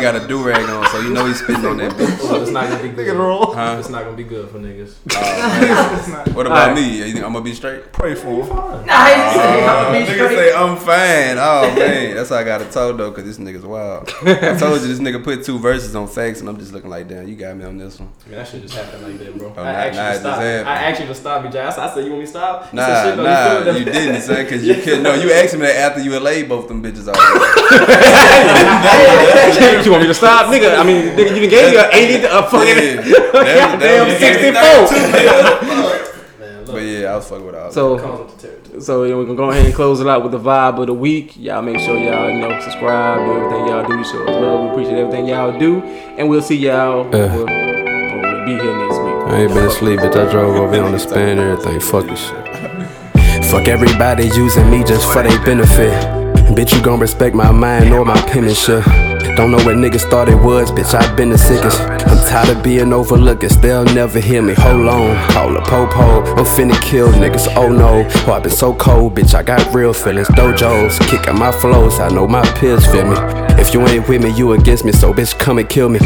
got a do-rag on, so you know he's spitting on that bitch. So it's not gonna be good. It's not gonna be good for niggas. What about me? You think I'm gonna be straight? Pray for him. Nigga say I'm fine. Oh man, that's how I gotta talk though, cause this nigga's wild. I told you this nigga put 2 verses on facts, and I'm just looking like, damn, you got me on this one. I mean, that shit just happened like that, bro. I asked you to stop, BJ. I said, you want me to stop? Nah, you didn't, son, cause you couldn't. No, you asked me that after you were late. Both them bitches out there. You want me to stop, nigga? I mean, nigga, you gave me an 80, a fucking goddamn 64. But yeah, I was fucking with all. So we're gonna go ahead and close it out with the vibe of the week. Y'all make sure y'all subscribe, do everything y'all do. Show us love. We appreciate everything y'all do, and we'll see y'all. We'll be here next week. I ain't been asleep, bitch. I drove over on the span and everything. Fuck this shit. Fuck everybody using me just for their benefit. Bitch, you gon' respect my mind or my penmanship. Don't know what niggas thought it was, bitch, I been the sickest. I'm tired of being overlooked, they'll never hear me. Hold on, call a po-po, I'm finna kill niggas, oh no. Oh, I been so cold, bitch, I got real feelings. Dojos, kicking my flows, I know my peers feel me. If you ain't with me, you against me, so bitch, come and kill me.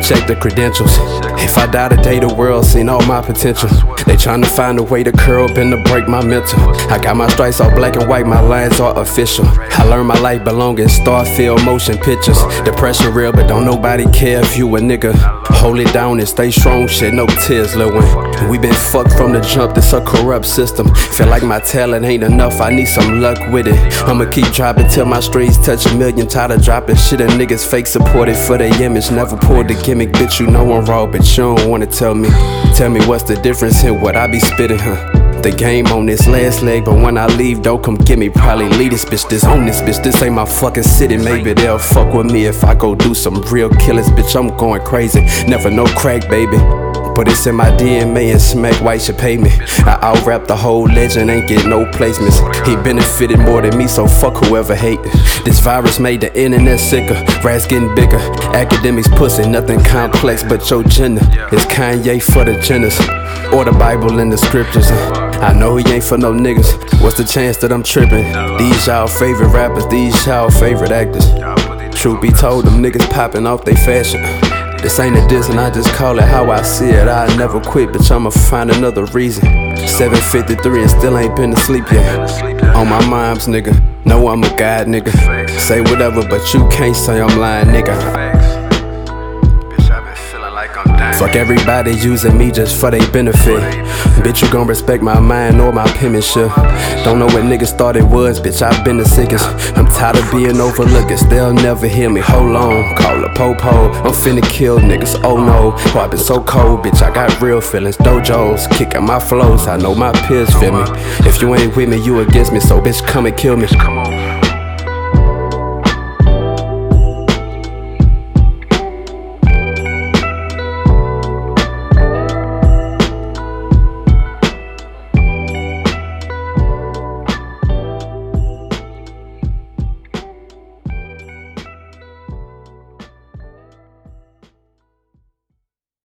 Check the credentials. If I die today, the world seen all my potential. They tryna find a way to curb and to break my mental. I got my stripes all black and white, my lines are official. I learned my life belong in star-filled motion pictures. Depression real, but don't nobody care if you a nigga. Hold it down and stay strong, shit, no tears, Lil Wayne. We been fucked from the jump, this a corrupt system. Feel like my talent ain't enough, I need some luck with it. I'ma keep dropping till my streets touch a million. Tired of dropping shit and niggas fake supported for their image. Never pulled the gimmick, bitch, you know I'm raw, but you don't wanna tell me. Tell me what's the difference in what I be spitting, huh? The game on this last leg, but when I leave, don't come get me. Probably leave this bitch, this own this bitch, this ain't my fucking city. Maybe they'll fuck with me if I go do some real killings, bitch, I'm going crazy. Never no crack, baby, but it's in my DNA and smack white should pay me. I out-rap the whole legend, ain't get no placements. He benefited more than me, so fuck whoever hate. This virus made the internet sicker, rats getting bigger. Academics pussy, nothing complex but your gender. It's Kanye for the genders, or the Bible and the scriptures. I know he ain't for no niggas, what's the chance that I'm tripping? These y'all favorite rappers, these y'all favorite actors. Truth be told, them niggas popping off they fashion. This ain't a diss and I just call it how I see it. I'll never quit, bitch, I'ma find another reason. 7:53 and still ain't been to sleep yet. On my mom's nigga, know I'm a god nigga. Say whatever, but you can't say I'm lying nigga. Fuck everybody using me just for they benefit. Bitch, you gon' respect my mind or my penmanship. Don't know what niggas thought it was, bitch, I been the sickest. I'm tired of being overlooked, they'll never hear me. Hold on, call a po-po, I'm finna kill niggas, oh no. Oh, I been so cold, bitch, I got real feelings. Dojos, kicking my flows, I know my peers feel me. If you ain't with me, you against me, so bitch, come and kill me.